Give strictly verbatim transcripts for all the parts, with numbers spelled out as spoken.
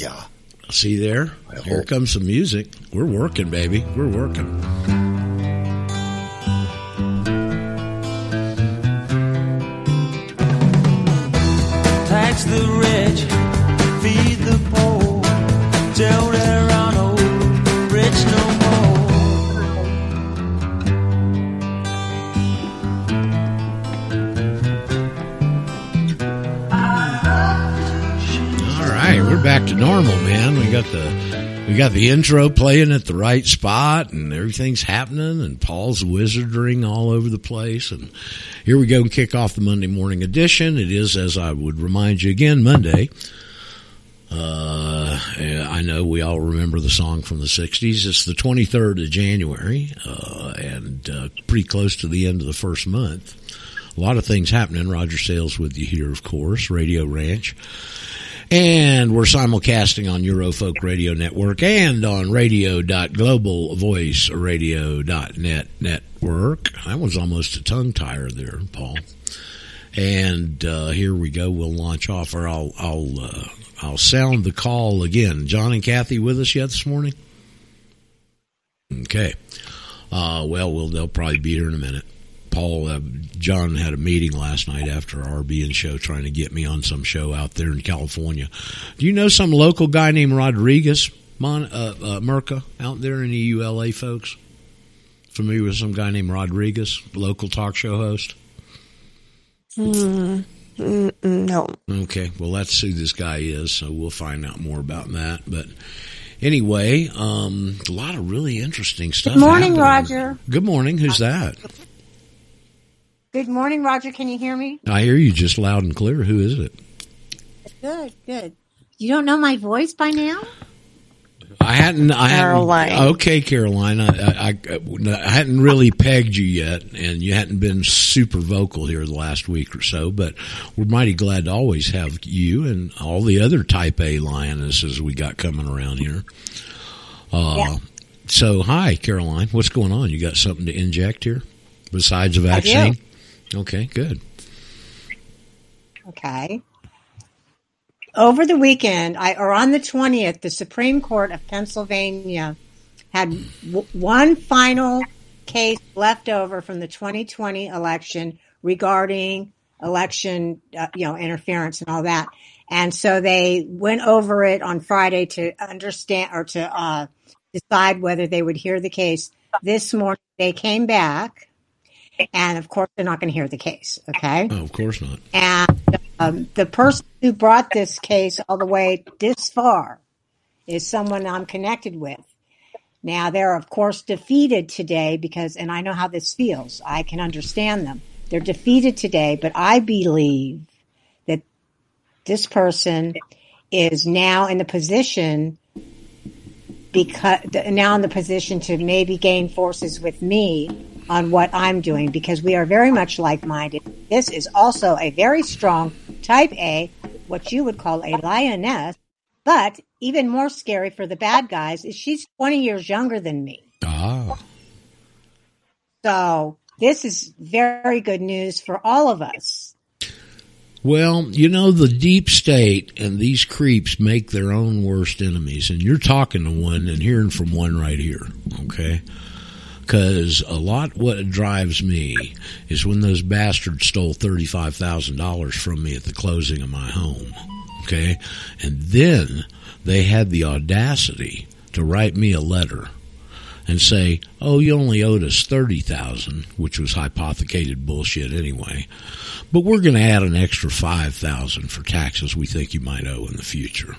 Yeah. See there? Here comes some music. We're working, baby. We're working. Tax the rich, feed the poor, tell their honor, rich no more. All right, we're back to normal, man. We got the we got the intro playing at the right spot, and everything's happening, and Paul's wizarding all over the place, and here we go and kick off the Monday morning edition. It is, as I would remind you again, Monday. Uh, I know we all remember the song from the sixties. It's the twenty-third of January, uh, and uh, pretty close to the end of the first month. A lot of things happening. Roger Sales with you here, of course, Radio Ranch. And we're simulcasting on Eurofolk Radio Network and on radio dot global voice radio dot net network. That was almost a tongue tire there, Paul. And uh, here we go. We'll launch off, or I'll I'll uh, I'll sound the call again. John and Kathy with us yet this morning? Okay. Uh, well, we'll they'll probably be here in a minute. Paul, uh, John had a meeting last night after our R B N show trying to get me on some show out there in California. Do you know some local guy named Rodriguez Mon, uh, uh, Merca out there in the U L A, folks? Familiar with some guy named Rodriguez, local talk show host? Mm, mm, no. Okay, well, that's who this guy is, so we'll find out more about that. But anyway, um, a lot of really interesting stuff. Good morning, happening. Roger. Good morning. Who's that? Good morning, Roger. Can you hear me? I hear you just loud and clear. Who is it? Good, good. You don't know my voice by now? I hadn't. I Caroline. Hadn't, okay, Caroline. I, I, I hadn't really pegged you yet, and you hadn't been super vocal here the last week or so, but we're mighty glad to always have you and all the other type A lionesses we got coming around here. Uh, yeah. So, hi, Caroline. What's going on? You got something to inject here besides a vaccine? Okay, good. Okay. Over the weekend, I, or on the twentieth, the Supreme Court of Pennsylvania had w- one final case left over from the twenty twenty election regarding election, uh, you know, interference and all that. And so they went over it on Friday to understand or to uh, decide whether they would hear the case. This morning, they came back. And, of course, they're not going to hear the case, okay? Oh, of course not. And um, the person who brought this case all the way this far is someone I'm connected with. Now, they're, of course, defeated today because, and I know how this feels. I can understand them. They're defeated today, but I believe that this person is now in the position because now in the position to maybe gain forces with me on what I'm doing, because we are very much like-minded. This is also a very strong type A, what you would call a lioness, but even more scary for the bad guys is she's twenty years younger than me. Oh. So this is very good news for all of us. Well, you know, the deep state and these creeps make their own worst enemies, and you're talking to one and hearing from one right here, okay? Because a lot what drives me is when those bastards stole thirty-five thousand dollars from me at the closing of my home, okay? And then they had the audacity to write me a letter and say, oh, you only owed us thirty thousand dollars, which was hypothecated bullshit anyway, but we're going to add an extra five thousand dollars for taxes we think you might owe in the future.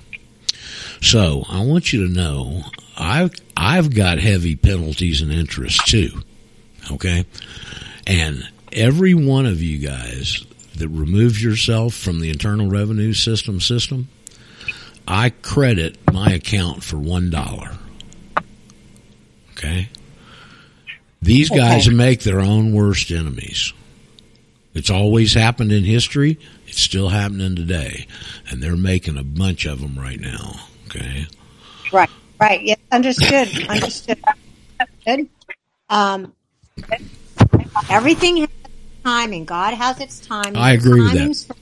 So I want you to know I've, I've got heavy penalties and interest too, okay? And every one of you guys that removes yourself from the Internal Revenue System system, I credit my account for one dollar, okay? These guys okay. make their own worst enemies. It's always happened in history. It's still happening today. And they're making a bunch of them right now. Okay. Right. Right. Yeah. Understood. Understood. Understood. Um, everything has its timing. God has its timing. I agree with that. For,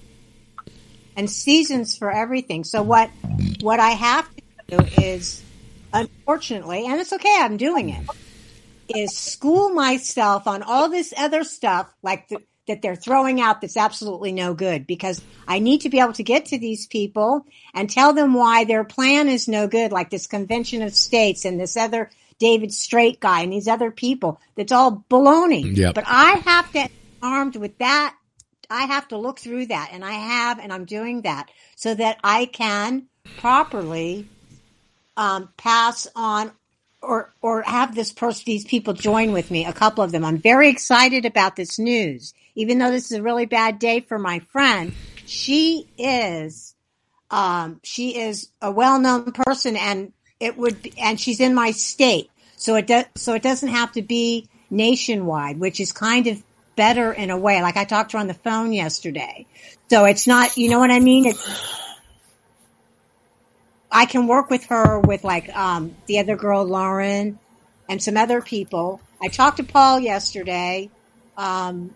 and seasons for everything. So what What I have to do is, unfortunately, and it's okay, I'm doing it, is school myself on all this other stuff like the, that they're throwing out that's absolutely no good, because I need to be able to get to these people and tell them why their plan is no good, like this Convention of States and this other David Strait guy and these other people. That's all baloney. Yep. But I have to, armed with that, I have to look through that, and I have, and I'm doing that so that I can properly um, pass on or or have this person, these people join with me, a couple of them. I'm very excited about this news, even though this is a really bad day for my friend. She is, um, she is a well-known person, and it would, be, and she's in my state, so it does, so it doesn't have to be nationwide, which is kind of better in a way. Like I talked to her on the phone yesterday. So it's not, you know what I mean? It's, I can work with her with like um, the other girl, Lauren, and some other people. I talked to Paul yesterday um,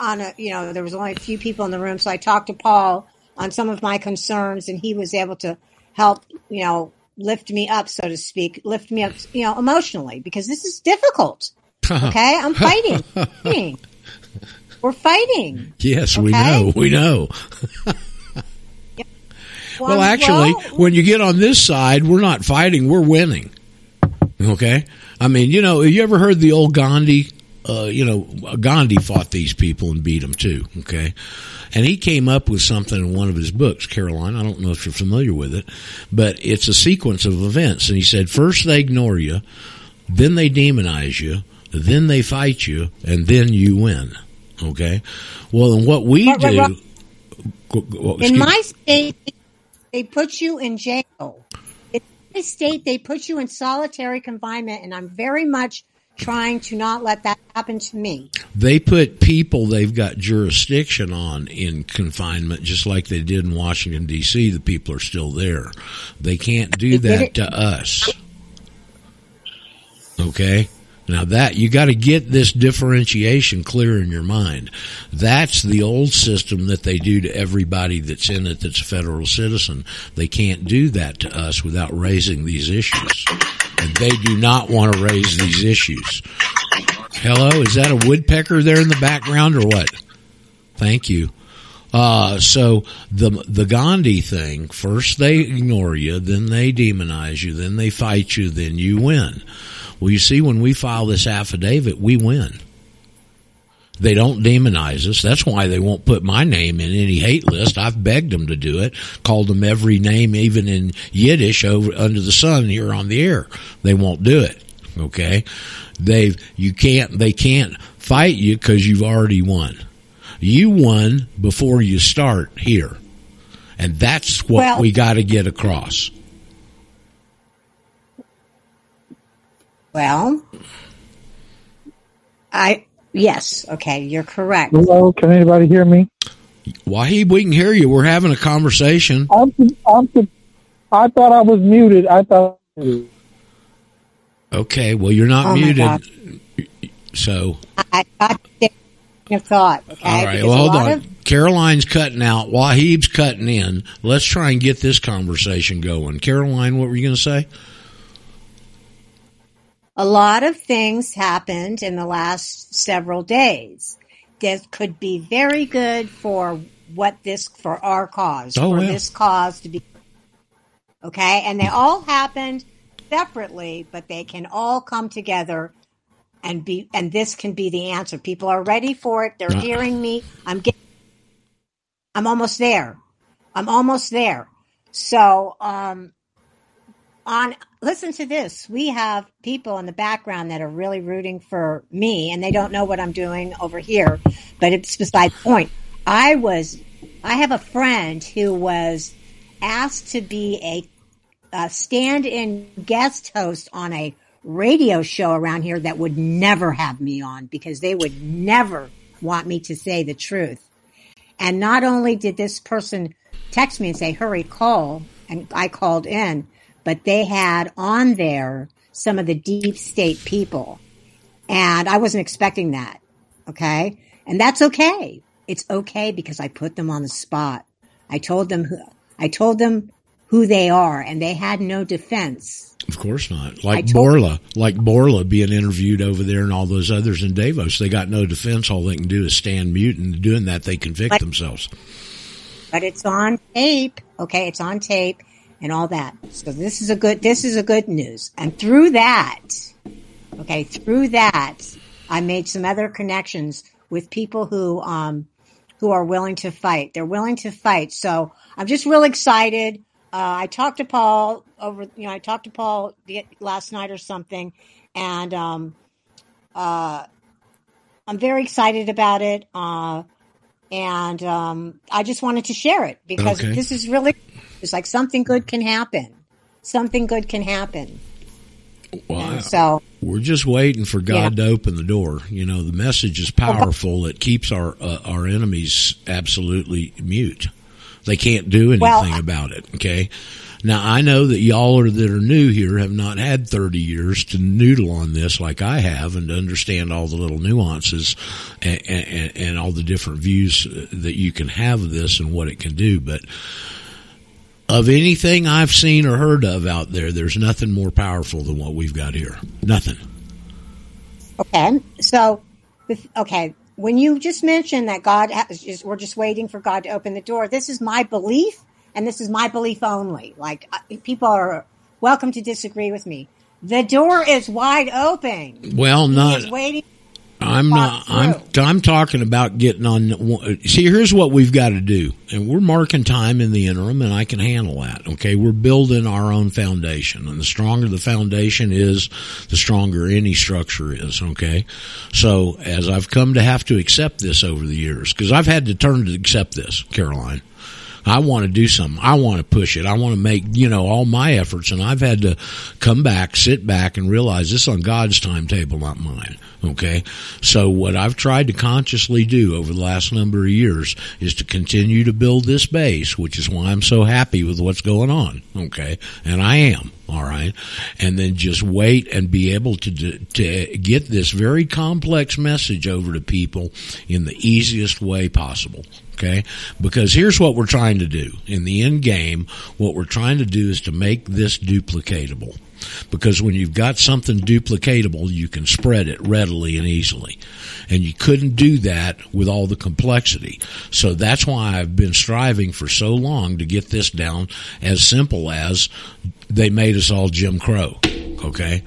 on a, you know, there was only a few people in the room. So I talked to Paul on some of my concerns, and he was able to help, you know, lift me up, so to speak, lift me up, you know, emotionally, because this is difficult. Okay. I'm fighting. fighting. We're fighting. Yes, okay? We know. We know. Yep. Well, well, actually, well, when you get on this side, we're not fighting. We're winning. Okay? I mean, you know, have you ever heard the old Gandhi? Uh, you know, Gandhi fought these people and beat them, too. Okay? And he came up with something in one of his books, Caroline. I don't know if you're familiar with it, but it's a sequence of events. And he said, first they ignore you, then they demonize you, then they fight you, and then you win. Okay? Well, and what we but, do... Well, in my state, they put you in jail. In my state, they put you in solitary confinement, and I'm very much trying to not let that happen to me. They put people they've got jurisdiction on in confinement, just like they did in Washington, D C The people are still there. They can't do that to us. Okay? Now that, you gotta get this differentiation clear in your mind. That's the old system that they do to everybody that's in it that's a federal citizen. They can't do that to us without raising these issues. And they do not want to raise these issues. Hello, is that a woodpecker there in the background or what? Thank you. Uh, so the, the Gandhi thing, first they ignore you, then they demonize you, then they fight you, then you win. Well, you see, when we file this affidavit, we win. They don't demonize us. That's why they won't put my name in any hate list. I've begged them to do it, called them every name, even in Yiddish, over under the sun here on the air. They won't do it. Okay? They've, you can't, they can't fight you because you've already won. You won before you start here. And that's what well, we got to get across. Well, I, yes, okay, you're correct. Hello, can anybody hear me? Wahib, we can hear you. We're having a conversation. I'm, I'm, I thought I was muted. I thought. Okay, well, you're not oh muted. So. I thought your thought, okay? All right, well, hold on. Of- Caroline's cutting out. Wahib's cutting in. Let's try and get this conversation going. Caroline, what were you going to say? A lot of things happened in the last several days that could be very good for what this, for our cause, oh, for yeah. this cause to be. Okay. And they all happened separately, but they can all come together and be, and this can be the answer. People are ready for it. They're uh-uh. hearing me. I'm getting, I'm almost there. I'm almost there. So, um, On, listen to this. We have people in the background that are really rooting for me, and they don't know what I'm doing over here, but it's beside the point. I was, I have a friend who was asked to be a, a stand-in guest host on a radio show around here that would never have me on because they would never want me to say the truth. And not only did this person text me and say, hurry, call, and I called in, but they had on there some of the deep state people. And I wasn't expecting that. Okay. And that's okay. It's okay because I put them on the spot. I told them, I told them who they are, and they had no defense. Of course not. Like Borla, like Borla being interviewed over there and all those others in Davos. They got no defense. All they can do is stand mute, and doing that, they convict but, themselves. But it's on tape. Okay, it's on tape and all that. So this is a good, this is a good news. And through that, okay, through that, I made some other connections with people who, um, who are willing to fight. They're willing to fight. So I'm just real excited. Uh, I talked to Paul over, you know, I talked to Paul last night or something, and um, uh, I'm very excited about it. Uh, and um, I just wanted to share it because okay. this is really, it's like something good can happen. Something good can happen. Wow. And so we're just waiting for God yeah. to open the door. You know, the message is powerful. It keeps our uh, our enemies absolutely mute. They can't do anything well, about it, okay? Now, I know that y'all are, that are new here have not had thirty years to noodle on this like I have and to understand all the little nuances and, and, and all the different views that you can have of this and what it can do. But of anything I've seen or heard of out there, there's nothing more powerful than what we've got here. Nothing. Okay. So, okay. When you just mentioned that God is, we're just waiting for God to open the door. This is my belief, and this is my belief only. Like, people are welcome to disagree with me. The door is wide open. Well, not. He is waiting. I'm not. I'm. I'm talking about getting on. See, here's what we've got to do, and we're marking time in the interim, and I can handle that. Okay, we're building our own foundation, and the stronger the foundation is, the stronger any structure is. Okay, so as I've come to have to accept this over the years, because I've had to turn to accept this, Caroline. I want to do something. I want to push it. I want to make, you know, all my efforts. And I've had to come back, sit back, and realize this is on God's timetable, not mine. Okay? So what I've tried to consciously do over the last number of years is to continue to build this base, which is why I'm so happy with what's going on. Okay? And I am. All right? And then just wait and be able to do, to get this very complex message over to people in the easiest way possible. Okay? Because here's what we're trying to do. In the end game, what we're trying to do is to make this duplicatable. Because when you've got something duplicatable, you can spread it readily and easily. And you couldn't do that with all the complexity. So that's why I've been striving for so long to get this down as simple as they made us all Jim Crow. Okay?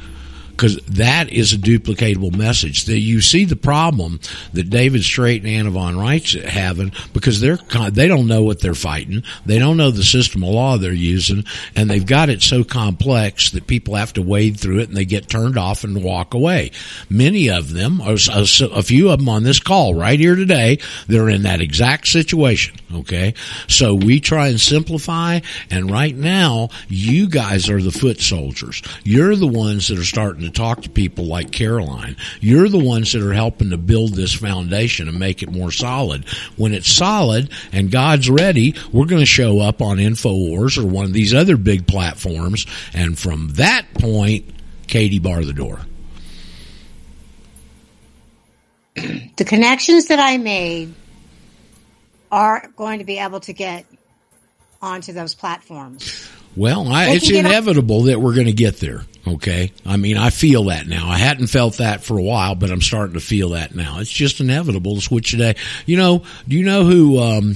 Because that is a duplicatable message. That you see the problem that David Strait and Anna von Wright's having because they're they don't know what they're fighting. They don't know the system of law they're using, and they've got it so complex that people have to wade through it, and they get turned off and walk away. Many of them, a, a few of them on this call right here today, they're in that exact situation, okay? So we try and simplify, and right now you guys are the foot soldiers. You're the ones that are starting to talk to people like Caroline. You're the ones that are helping to build this foundation and make it more solid. When it's solid and God's ready, we're going to show up on InfoWars or one of these other big platforms, and from that point, Katie, bar the door. The connections that I made are going to be able to get onto those platforms. Well, I, it's inevitable that we're going to get there, okay? I mean, I feel that now. I hadn't felt that for a while, but I'm starting to feel that now. It's just inevitable to switch today. You know, do you know who, um,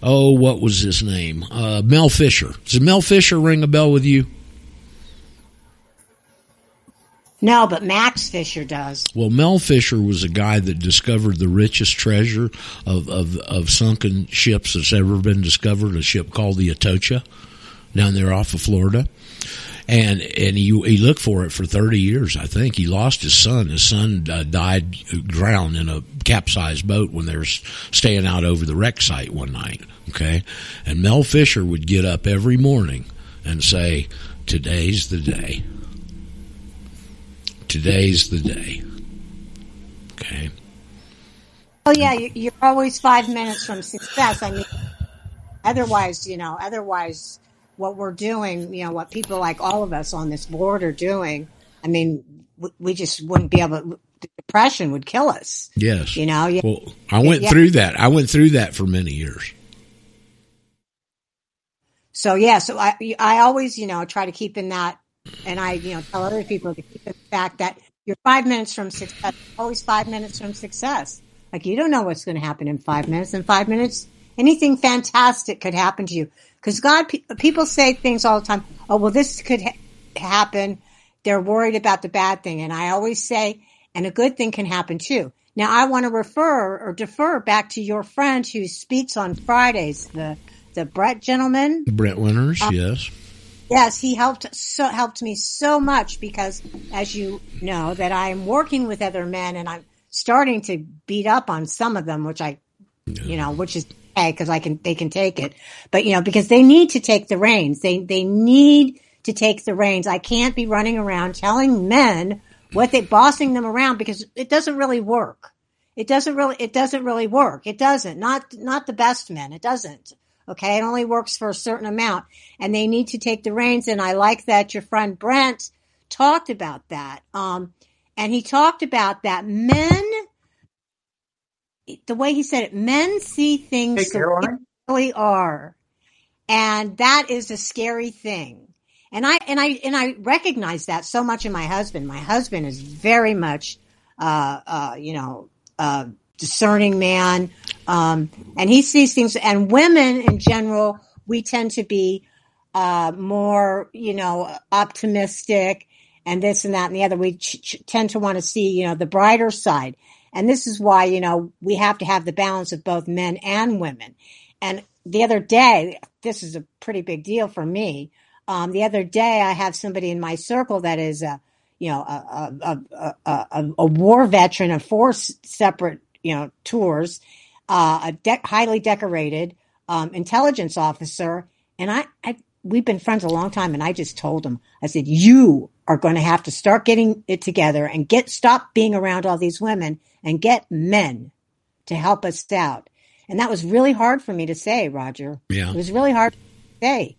oh, what was his name? Uh, Mel Fisher. Does Mel Fisher ring a bell with you? No, but Max Fisher does. Well, Mel Fisher was a guy that discovered the richest treasure of, of, of sunken ships that's ever been discovered, a ship called the Atocha, down there off of Florida. And and he he looked for it for thirty years, I think. He lost his son. His son uh, died, drowned in a capsized boat when they were staying out over the wreck site one night, okay? And Mel Fisher would get up every morning and say, today's the day. Today's the day, okay? Oh, yeah, you're always five minutes from success. I mean, otherwise, you know, otherwise... what we're doing, you know, what people like all of us on this board are doing, I mean, we, we just wouldn't be able to, depression would kill us. Yes. You know? Yeah. Well, I went yeah. through that. I went through that for many years. So, yeah, so I I always, you know, try to keep in that, and I, you know, tell other people to keep in the fact that you're five minutes from success, always five minutes from success. Like, you don't know what's going to happen in five minutes. In five minutes, anything fantastic could happen to you. Because God, pe- people say things all the time, oh, well, this could ha- happen. They're worried about the bad thing. And I always say, and a good thing can happen too. Now, I want to refer or defer back to your friend who speaks on Fridays, the the Brett gentleman. The Brett Winters, um, yes. Yes, he helped so helped me so much because, as you know, that I am working with other men and I'm starting to beat up on some of them, which I, yeah. you know, which is okay because I can they can take it. But, you know, because they need to take the reins. They they need to take the reins. I can't be running around telling men what they bossing them around because it doesn't really work. It doesn't really, it doesn't really work. It doesn't, not, not the best men. It doesn't. Okay. It only works for a certain amount and they need to take the reins. And I like that your friend Brent talked about that. Um, and he talked about that men, the way he said it, men see things they really are. And that is a scary thing. And I and I and I recognize that so much in my husband. My husband is very much, uh, uh, you know, uh, discerning man, um, and he sees things. And women in general, we tend to be uh, more, you know, optimistic, and this and that and the other. We ch- ch- tend to want to see, you know, the brighter side. And this is why, you know, we have to have the balance of both men and women. And the other day, this is a pretty big deal for me. Um, the other day, I have somebody in my circle that is, a, you know, a a, a, a a war veteran of four separate, you know, tours, uh, a de- highly decorated um, intelligence officer, and I, I we've been friends a long time, and I just told him, I said, you are going to have to start getting it together and get stop being around all these women and get men to help us out, and that was really hard for me to say, Roger. Yeah, it was really hard to say.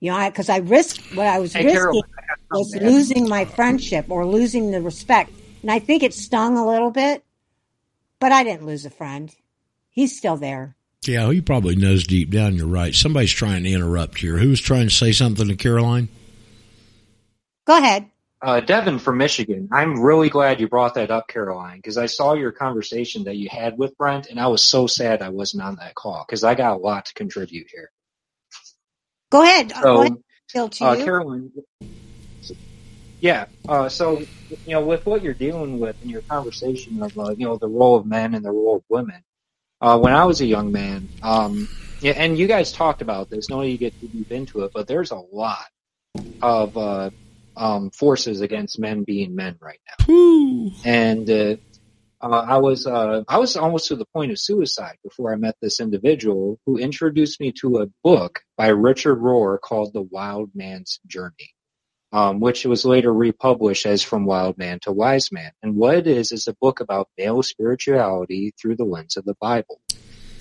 You know, because I, I risked what I was hey, risking Carol, I was losing my friendship or losing the respect. And I think it stung a little bit, but I didn't lose a friend. He's still there. Yeah, he probably knows deep down you're right. Somebody's trying to interrupt here. Who's trying to say something to Caroline? Go ahead. Uh, Devin from Michigan. I'm really glad you brought that up, Caroline, because I saw your conversation that you had with Brent, and I was so sad I wasn't on that call because I got a lot to contribute here. Go ahead. So, Go ahead. Till to uh, you. Caroline, yeah. Uh, so, you know, with what you're dealing with in your conversation of, uh, you know, the role of men and the role of women, uh, when I was a young man, um, yeah, and you guys talked about this, none of you get too deep into it, but there's a lot of uh, um, forces against men being men right now. Woo. And uh, uh, I was uh, I was almost to the point of suicide before I met this individual who introduced me to a book by Richard Rohr called The Wild Man's Journey, um, which was later republished as From Wild Man to Wise Man. And what it is is a book about male spirituality through the lens of the Bible.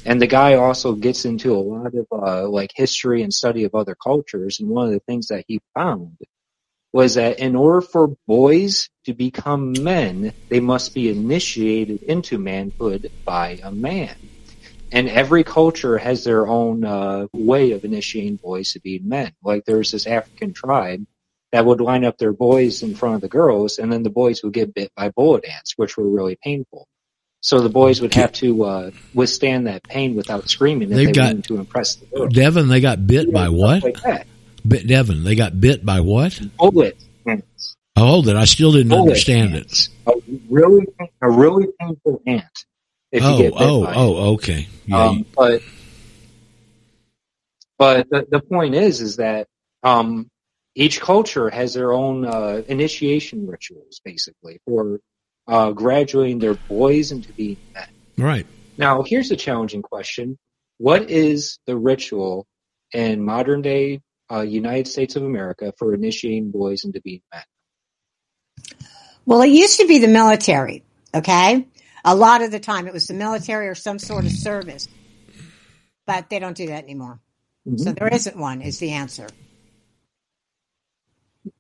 And the guy also gets into a lot of uh, like history and study of other cultures. And one of the things that he found was that in order for boys to become men, they must be initiated into manhood by a man. And every culture has their own uh, way of initiating boys to be men. Like there's this African tribe that would line up their boys in front of the girls, and then the boys would get bit by bullet ants, which were really painful. So the boys would have to uh, withstand that pain without screaming if They've they got, wanted to impress the girls. Devin, they got bit by what? Like that. Bit, Devin, they got bit by what? Bullet ants. Oh, hold it. I still didn't bullet understand ants. It. A really, a really painful ant. If oh, you get bit oh, by oh, it. Okay. Yeah, um, you... But but the, the point is, is that um, each culture has their own uh, initiation rituals, basically, for uh, graduating their boys into being men. Right. Now, here's a challenging question: what is the ritual in modern day uh, United States of America for initiating boys into being men? Well, it used to be the military. Okay. A lot of the time it was the military or some sort of service, but they don't do that anymore. Mm-hmm. So there isn't one is the answer.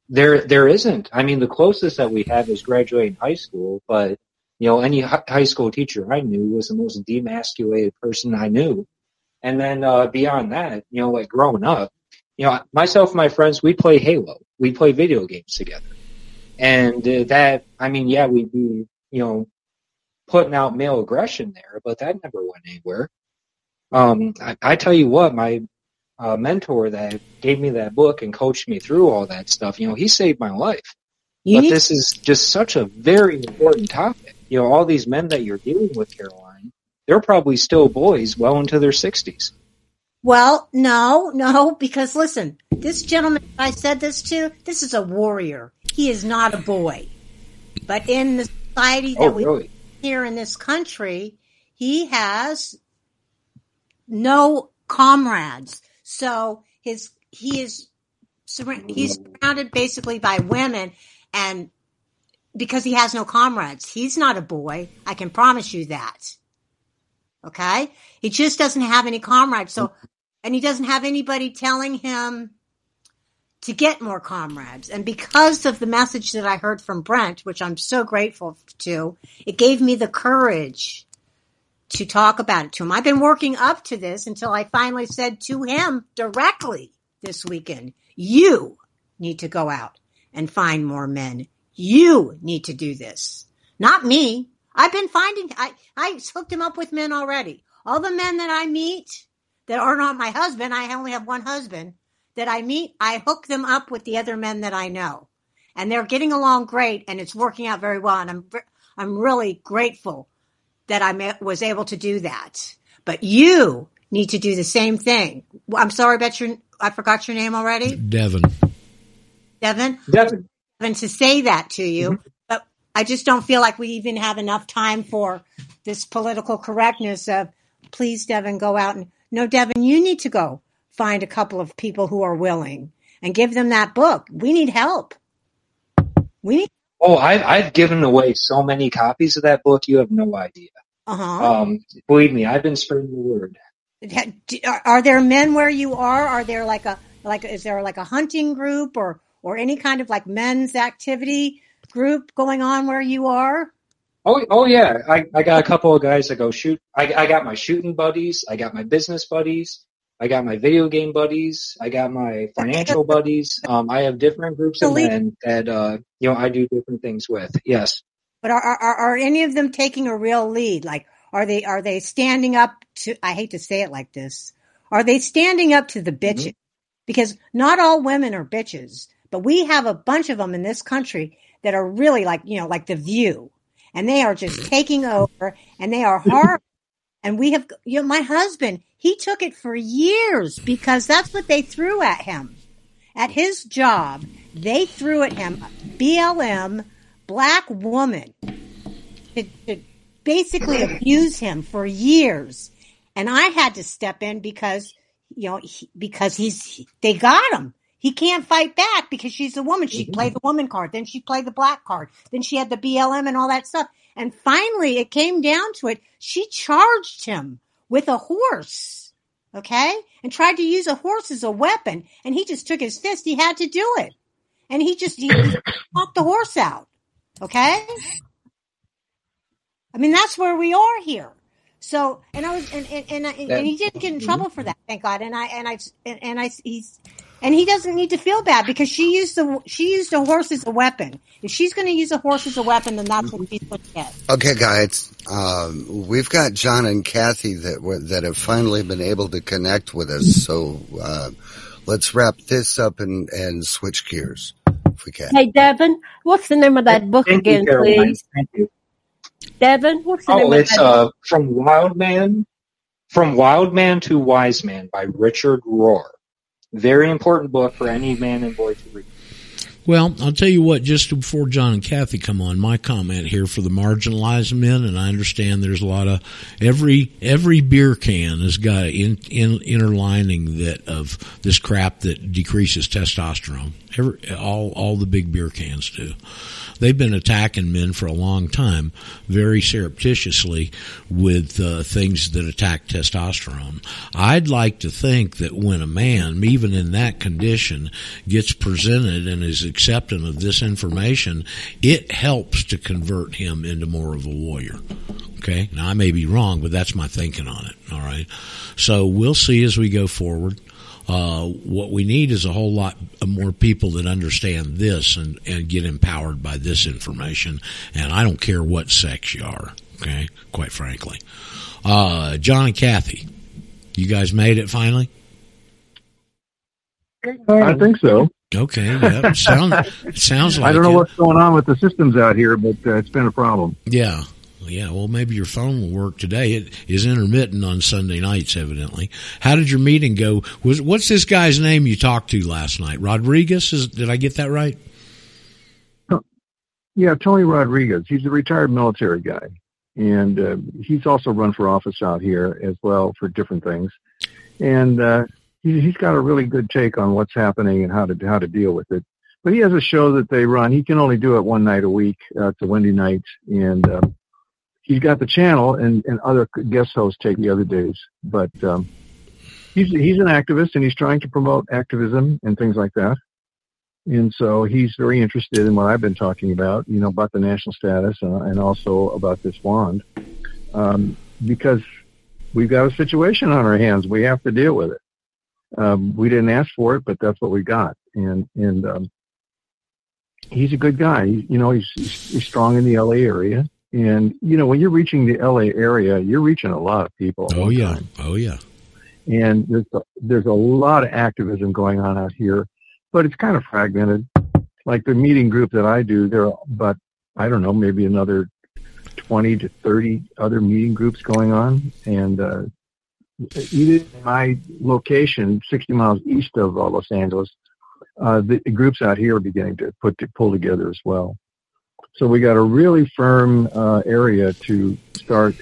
There, there isn't. I mean, the closest that we have is graduating high school, but you know, any high school teacher I knew was the most demasculated person I knew. And then uh, beyond that, you know, like growing up, you know, myself and my friends, we'd play Halo. We'd play video games together. And uh, that, I mean, yeah, we'd be, you know, putting out male aggression there, but that never went anywhere. Um, I, I tell you what, my uh, mentor that gave me that book and coached me through all that stuff, you know, he saved my life. You but this is just such a very important topic. You know, all these men that you're dealing with, Caroline, they're probably still boys well into their sixties. Well, no, no, because listen, this gentleman I said this to, this is a warrior. He is not a boy. But in the society that oh, we really? here in this country, he has no comrades. So his he is he's surrounded basically by women, and because he has no comrades, he's not a boy. I can promise you that. Okay? He just doesn't have any comrades. So, and he doesn't have anybody telling him to get more comrades. And because of the message that I heard from Brent, which I'm so grateful to, it gave me the courage to talk about it to him. I've been working up to this until I finally said to him directly this weekend, you need to go out and find more men. You need to do this. Not me. I've been finding, I, I hooked him up with men already. All the men that I meet that are not my husband, I only have one husband that I meet, I hook them up with the other men that I know. And they're getting along great, and it's working out very well. And I'm I'm really grateful that I was able to do that. But you need to do the same thing. I'm sorry about your, I forgot your name already. Devin. Devin? Devin. Devin, to say that to you. Mm-hmm. I just don't feel like we even have enough time for this political correctness of, please, Devin, go out. And no, Devin, you need to go find a couple of people who are willing and give them that book. We need help. We need. Oh, I, I've given away so many copies of that book. You have no idea. Uh-huh. Um, believe me, I've been spreading the word. Are there men where you are? Are there like a, like, is there like a hunting group or, or any kind of like men's activity group going on where you are? Oh, oh yeah. I, I got a couple of guys that go shoot. I, I got my shooting buddies. I got my business buddies. I got my video game buddies. I got my financial buddies. Um, I have different groups of men that uh, you know, I do different things with. Yes. But are, are are any of them taking a real lead? Like, are they are they standing up to? I hate to say it like this. Are they standing up to the bitches? Mm-hmm. Because not all women are bitches, but we have a bunch of them in this country that are really like, you know, like The View, and they are just taking over, and they are horrible. And we have, you know, my husband, he took it for years because that's what they threw at him. At his job, they threw at him B L M, black woman, to, to basically abuse him for years. And I had to step in because, you know, he, because he's, they got him. He can't fight back because she's a woman. She played the woman card. Then she played the black card. Then she had the B L M and all that stuff. And finally, it came down to it. She charged him with a horse, okay, and tried to use a horse as a weapon. And he just took his fist. He had to do it. And he just he knocked the horse out, okay? I mean, that's where we are here. So, and I was, and, and, and, I, and he didn't get in trouble for that, thank God. And I, and I, and, and I, he's, and he doesn't need to feel bad because she used the, she used a horse as a weapon. If she's going to use a horse as a weapon, then that's what he's going to get. Okay, guys, um, we've got John and Kathy that were, that have finally been able to connect with us. So, uh, let's wrap this up and, and switch gears if we can. Hey, Devin, what's the name of that book Thank again, you, Caroline. please? Thank you. Devin, what's the oh, name it's, of that uh, book? From Wild Man, From Wild Man to Wise Man by Richard Rohr. Very important book for any man and boy to read. Well, I'll tell you what, just before John and Kathy come on, my comment here for the marginalized men, and I understand there's a lot of, every, every beer can has got an in, in, inner lining that of this crap that decreases testosterone. Every, all, all the big beer cans do. They've been attacking men for a long time, very surreptitiously, with uh, things that attack testosterone. I'd like to think that when a man, even in that condition, gets presented and is acceptance of this information, it helps to convert him into more of a warrior. Okay? Now, I may be wrong, but that's my thinking on it. All right? So we'll see as we go forward. Uh, what we need is a whole lot more people that understand this and, and get empowered by this information. And I don't care what sex you are, okay, quite frankly. Uh, John and Kathy, you guys made it finally? I think so. Okay, yep. Sound, sounds like I don't know it. What's going on with the systems out here, but uh, it's been a problem. Yeah. Yeah, well, maybe your phone will work today. It is intermittent on Sunday nights, evidently. How did your meeting go? Was, what's this guy's name you talked to last night? Rodriguez? Is, did I get that right? Yeah, Tony Rodriguez. He's a retired military guy, and uh, he's also run for office out here as well for different things. And uh, he, he's got a really good take on what's happening and how to how to deal with it. But he has a show that they run. He can only do it one night a week. Uh, it's a Wednesday night, and uh, he's got the channel, and, and other guest hosts take the other days. But um, he's he's an activist, and he's trying to promote activism and things like that. And so he's very interested in what I've been talking about, you know, about the national status uh, and also about this wand, um, because we've got a situation on our hands. We have to deal with it. Um, we didn't ask for it, but that's what we got. And and um, he's a good guy. He, you know, he's, he's he's strong in the L A area. And, you know, when you're reaching the L A area, you're reaching a lot of people. Oh, yeah. Time. Oh, yeah. And there's a, there's a lot of activism going on out here, but it's kind of fragmented. Like the meeting group that I do, there are about, I don't know, maybe another twenty to thirty other meeting groups going on. And uh, even in my location, sixty miles east of uh, Los Angeles, uh, the groups out here are beginning to put to pull together as well. So we got a really firm uh, area to start,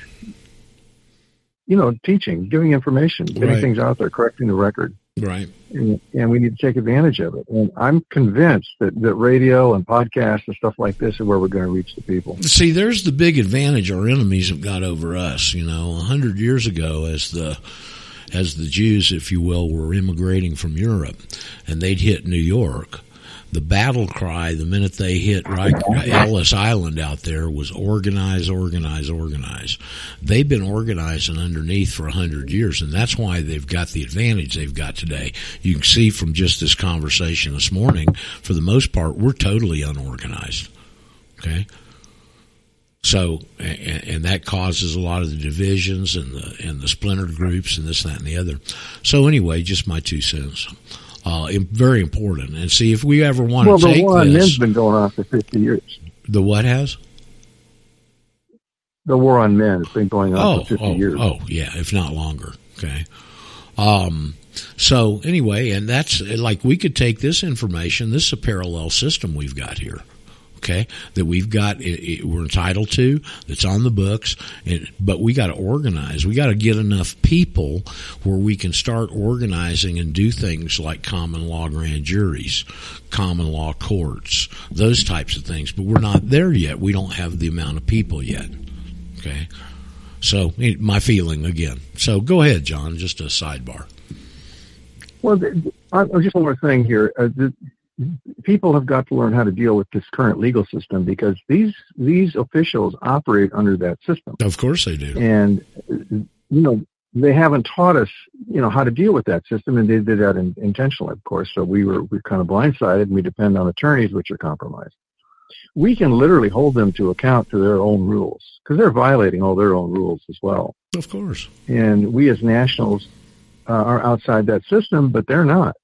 you know, teaching, giving information, getting right. things out there, correcting the record. Right. And, and we need to take advantage of it. And I'm convinced that, that radio and podcasts and stuff like this is where we're going to reach the people. See, there's the big advantage our enemies have got over us. You know, one hundred years ago as the... as the Jews, if you will, were immigrating from Europe and they'd hit New York, the battle cry the minute they hit right, Ellis Island out there was organize, organize, organize. They've been organizing underneath for one hundred years, and that's why they've got the advantage they've got today. You can see from just this conversation this morning, for the most part, we're totally unorganized, okay? So, and, and that causes a lot of the divisions and the and the splinter groups and this, that, and the other. So anyway, just my two cents. Uh, very important. And see, if we ever want well, to take this... Well, the war on men's been going on for fifty years. The what has? The war on men has been going on oh, for fifty oh, years. Oh, yeah, if not longer. Okay. Um, so anyway, and that's, like, we could take this information. This is a parallel system we've got here. Okay, that we've got, it, it, we're entitled to, that's on the books, and, but we got to organize. We got to get enough people where we can start organizing and do things like common law grand juries, common law courts, those types of things. But we're not there yet. We don't have the amount of people yet. Okay, so my feeling again. So go ahead, John. Just a sidebar. Well, just one more thing here. Uh, the, People have got to learn how to deal with this current legal system because these these officials operate under that system. Of course they do. And, you know, they haven't taught us, you know, how to deal with that system, and they did that in, intentionally, of course. So we were we were kind of blindsided, and we depend on attorneys, which are compromised. We can literally hold them to account to their own rules because they're violating all their own rules as well. Of course. And we as nationals uh, are outside that system, but they're not.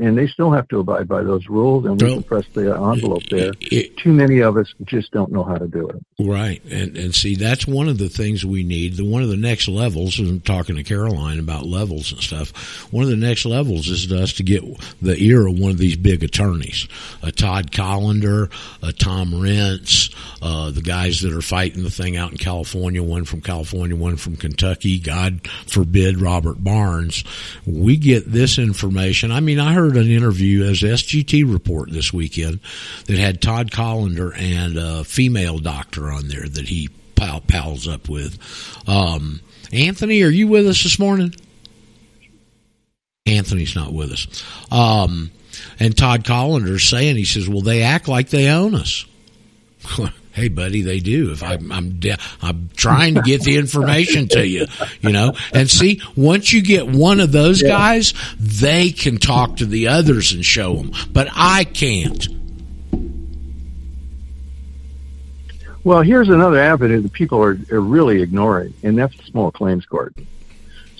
And they still have to abide by those rules, and we well, can press the envelope there. It, it, Too many of us just don't know how to do it. Right. And, and see, that's one of the things we need. The, one of the next levels, and I'm talking to Caroline about levels and stuff, one of the next levels is to us to get the ear of one of these big attorneys, a Todd Callender, a Tom Rentz, uh, the guys that are fighting the thing out in California, one from California, one from Kentucky, God forbid Robert Barnes. We get this information. I mean, I heard I heard an interview as S G T report this weekend that had Todd Callender and a female doctor on there that he pal- pals up with. Um, Anthony, are you with us this morning? Anthony's not with us. Um, and Todd Callender is saying, he says, well, they act like they own us. Hey, buddy, they do. If I'm I'm, de- I'm trying to get the information to you, you know. And see, once you get one of those yeah. guys, they can talk to the others and show them. But I can't. Well, here's another avenue that people are, are really ignoring, and that's the small claims court.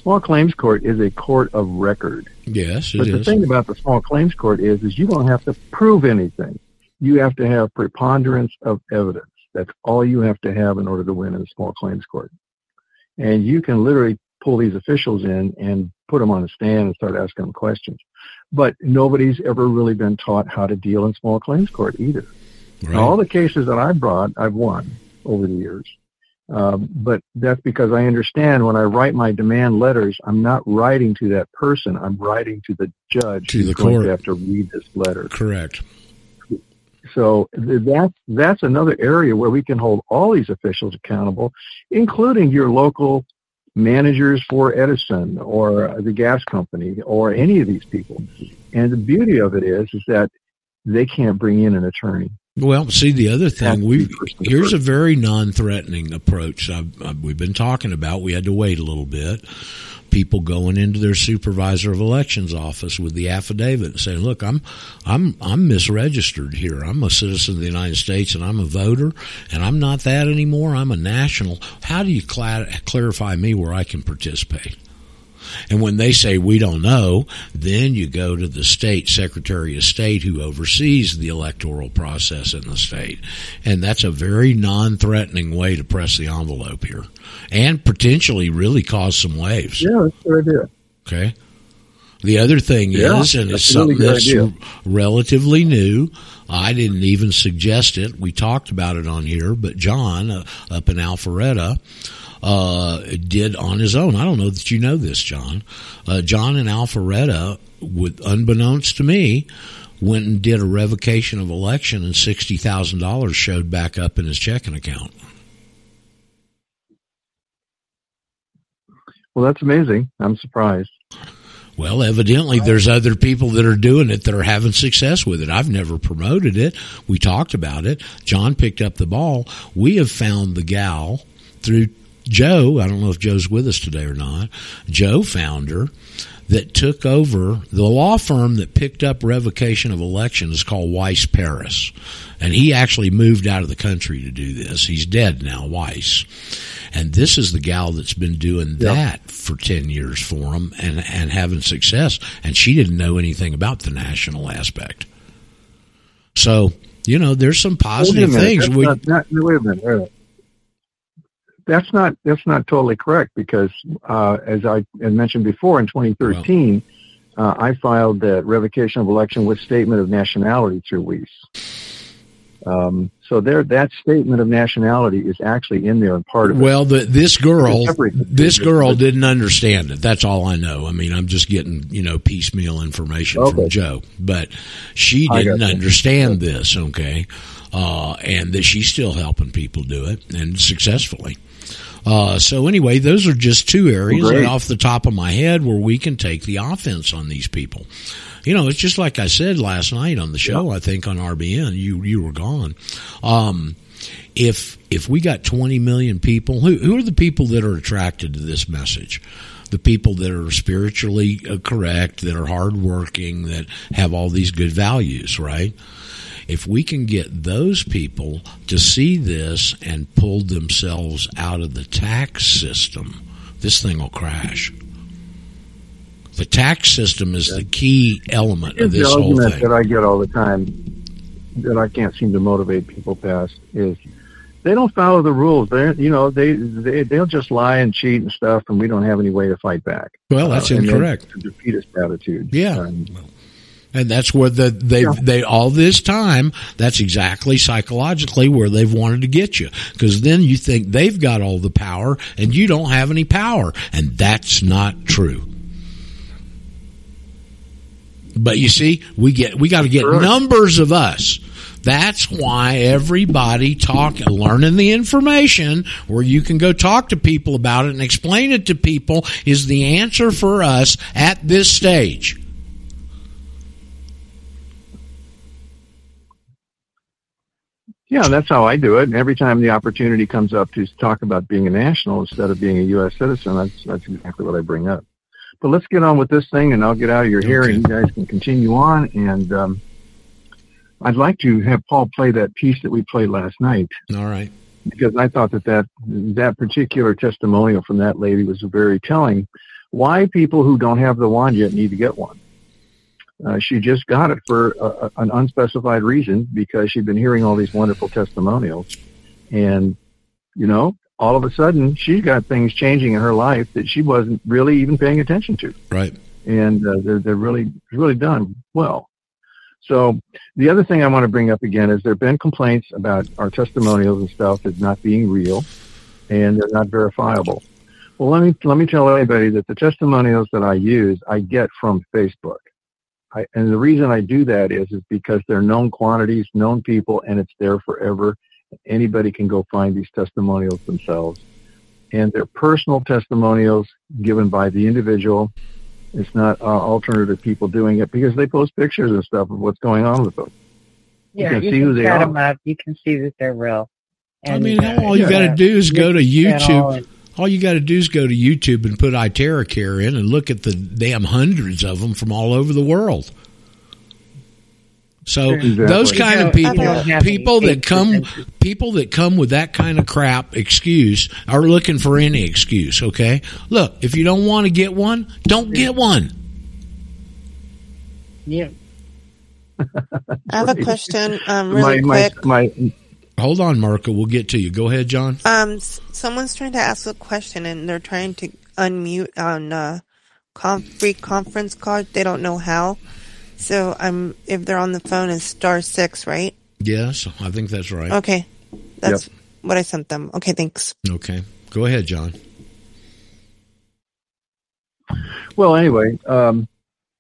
Small claims court is a court of record. Yes, it but is. But the thing about the small claims court is, is you don't have to prove anything. You have to have preponderance of evidence. That's all you have to have in order to win in a small claims court. And you can literally pull these officials in and put them on a stand and start asking them questions. But nobody's ever really been taught how to deal in small claims court either. Right. Now, all the cases that I brought, I've won over the years. Um, but that's because I understand when I write my demand letters, I'm not writing to that person. I'm writing to the judge to who's the court. Going to have to read this letter. Correct. So that, that's another area where we can hold all these officials accountable, including your local managers for Edison or the gas company or any of these people. And the beauty of it is, is that they can't bring in an attorney. Well, see, the other thing, we here's a very non-threatening approach I've, I've, we've been talking about. We had to wait a little bit. People going into their supervisor of elections office with the affidavit and saying, look, I'm I'm I'm misregistered here. I'm a citizen of the United States, and I'm a voter, and I'm not that anymore. I'm a national. How do you cl- clarify me where I can participate? And when they say, we don't know, then you go to the state secretary of state who oversees the electoral process in the state. And that's a very non-threatening way to press the envelope here and potentially really cause some waves. Yeah, that's a good idea. Okay. The other thing yeah, is, and it's something really that's idea. relatively new, I didn't even suggest it. We talked about it on here, but John uh, up in Alpharetta, Uh, did on his own. I don't know that you know this, John. Uh, John in Alpharetta, with, unbeknownst to me, went and did a revocation of election, and sixty thousand dollars showed back up in his checking account. Well, that's amazing. I'm surprised. Well, evidently there's other people that are doing it that are having success with it. I've never promoted it. We talked about it. John picked up the ball. We have found the gal through Joe, I don't know if Joe's with us today or not, Joe founder that took over the law firm that picked up revocation of election is called Weiss Paris. And he actually moved out of the country to do this. He's dead now, Weiss. And this is the gal that's been doing that yep. for ten years for him and, and having success. And she didn't know anything about the national aspect. So, you know, there's some positive things. Wait a minute. That's we, not, not, wait a minute. Wait a minute. That's not that's not totally correct because, uh, as I had mentioned before, in twenty thirteen, well, uh, I filed the revocation of election with statement of nationality through Weiss. Um, so there, that statement of nationality is actually in there and part of it. Well, the, this girl, this girl didn't understand it. That's all I know. I mean, I'm just getting, you know, piecemeal information okay. from Joe, but she didn't understand this. Okay. Uh, and that she's still helping people do it and successfully. Uh, so anyway, those are just two areas right off the top of my head where we can take the offense on these people. You know, it's just like I said last night on the show, yep. I think on R B N, you, you were gone. Um, if, if we got twenty million people, who, who are the people that are attracted to this message? The people that are spiritually correct, that are hardworking, that have all these good values, right? If we can get those people to see this and pull themselves out of the tax system, this thing will crash. The tax system is the key element of this whole thing. The argument that I get all the time that I can't seem to motivate people past is they don't follow the rules. They're, you know, they, they, they'll just lie and cheat and stuff, and we don't have any way to fight back. Well, that's uh, incorrect. It's a defeatist attitude. Yeah. Um, And that's where the, they, yeah. they, all this time, that's exactly psychologically where they've wanted to get you. Cause then you think they've got all the power and you don't have any power. And that's not true. But you see, we get, we got to get sure. numbers of us. That's why everybody talking, learning the information where you can go talk to people about it and explain it to people is the answer for us at this stage. Yeah, that's how I do it. And every time the opportunity comes up to talk about being a national instead of being a U S citizen, that's, that's exactly what I bring up. But let's get on with this thing, and I'll get out of your hair, okay, and you guys can continue on. And um, I'd like to have Paul play that piece that we played last night. All right. Because I thought that that, that particular testimonial from that lady was very telling. Why people who don't have the wand yet need to get one. Uh, she just got it for a, an unspecified reason because she'd been hearing all these wonderful testimonials. And, you know, all of a sudden she's got things changing in her life that she wasn't really even paying attention to. Right. And uh, they're, they're really, really done well. So the other thing I want to bring up again is there have been complaints about our testimonials and stuff as not being real and they're not verifiable. Well, let me, let me tell everybody that the testimonials that I use, I get from Facebook. I, and the reason I do that is, is because they're known quantities, known people, and it's there forever. Anybody can go find these testimonials themselves. And they're personal testimonials given by the individual. It's not uh, alternative people doing it because they post pictures and stuff of what's going on with them. Yeah, you can, you see can who they set are. Them up. You can see that they're real. And I mean, uh, all you yeah, got to do is go to YouTube. And- All you got to do is go to YouTube and put iTeraCare in and look at the damn hundreds of them from all over the world. So exactly. Those kind of people, people that come, people that come with that kind of crap excuse are looking for any excuse. Okay, look, if you don't want to get one, don't get one. Yeah. I have a question. Um, really my, quick. My, my, Hold on, Marco. We'll get to you. Go ahead, John. Um, someone's trying to ask a question, and they're trying to unmute on a com- free conference call. They don't know how. So um, if they're on the phone, it's star six, right? Yes, I think that's right. Okay. That's yep. what I sent them. Okay, thanks. Okay. Go ahead, John. Well, anyway, um,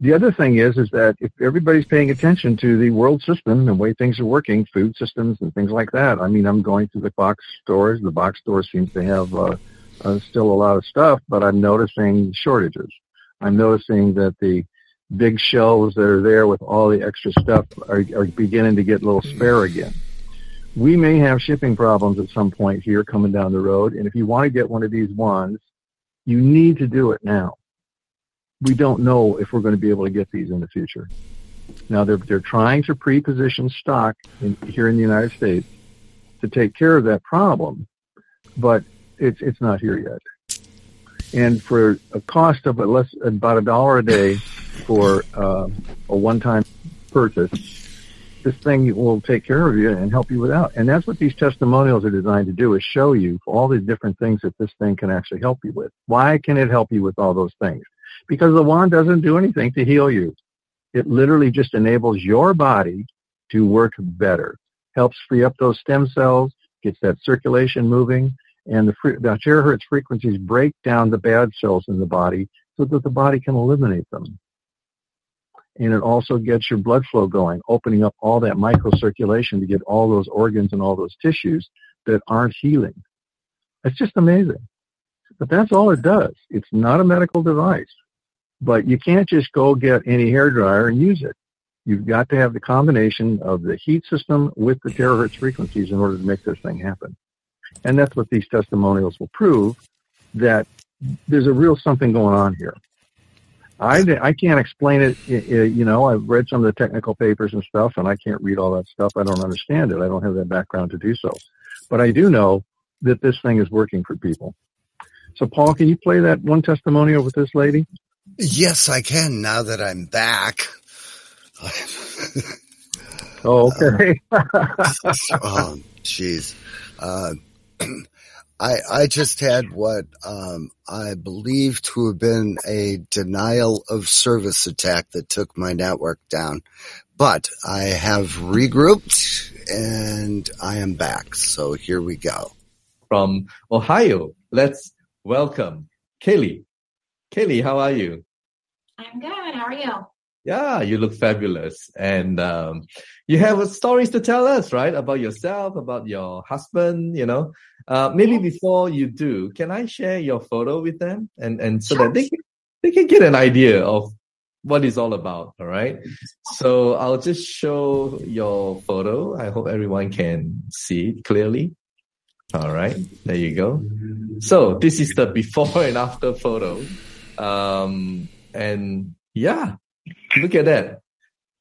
the other thing is, is that if everybody's paying attention to the world system and the way things are working, food systems and things like that. I mean, I'm going to the box stores. The box store seems to have uh, uh, still a lot of stuff, but I'm noticing shortages. I'm noticing that the big shelves that are there with all the extra stuff are, are beginning to get a little spare again. We may have shipping problems at some point here coming down the road. And if you want to get one of these wands, you need to do it now. We don't know if we're going to be able to get these in the future. Now, they're they're trying to pre-position stock in, here in the United States to take care of that problem, but it's it's not here yet. And for a cost of less about a dollar a day for uh, a one-time purchase, this thing will take care of you and help you with that. And that's what these testimonials are designed to do, is show you all the different things that this thing can actually help you with. Why can it help you with all those things? Because the wand doesn't do anything to heal you. It literally just enables your body to work better, helps free up those stem cells, gets that circulation moving, and the, fre- the terahertz frequencies break down the bad cells in the body so that the body can eliminate them. And it also gets your blood flow going, opening up all that microcirculation to get all those organs and all those tissues that aren't healing. It's just amazing. But that's all it does. It's not a medical device. But you can't just go get any hairdryer and use it. You've got to have the combination of the heat system with the terahertz frequencies in order to make this thing happen. And that's what these testimonials will prove, that there's a real something going on here. I, I can't explain it. You know, I've read some of the technical papers and stuff, and I can't read all that stuff. I don't understand it. I don't have that background to do so. But I do know that this thing is working for people. So, Paul, can you play that one testimonial with this lady? Yes, I can, now that I'm back. Oh, okay. um, oh, jeez. Uh, I, I just had what um, I believe to have been a denial of service attack that took my network down. But I have regrouped, and I am back. So here we go. From Ohio, let's welcome Kaylee. Kaylee, how are you? I'm good. How are you? Yeah, you look fabulous. And um, you have stories to tell us, right? About yourself, about your husband, you know. Uh, maybe yes. Before you do, can I share your photo with them? And, and so sure. that they can, they can get an idea of what it's all about. All right. So I'll just show your photo. I hope everyone can see it clearly. All right. There you go. So this is the before and after photo. Um, and yeah, look at that.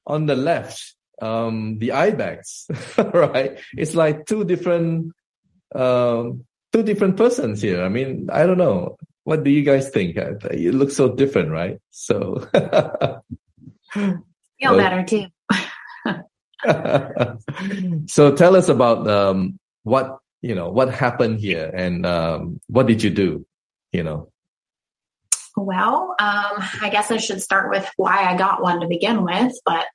On the left, um, the eye bags, right? It's like two different, um, two different persons here. I mean, I don't know. What do you guys think? It looks so different, right? So, feel better too. So tell us about, um, what, you know, what happened here and, um, what did you do, you know? Well, um, I guess I should start with why I got one to begin with, but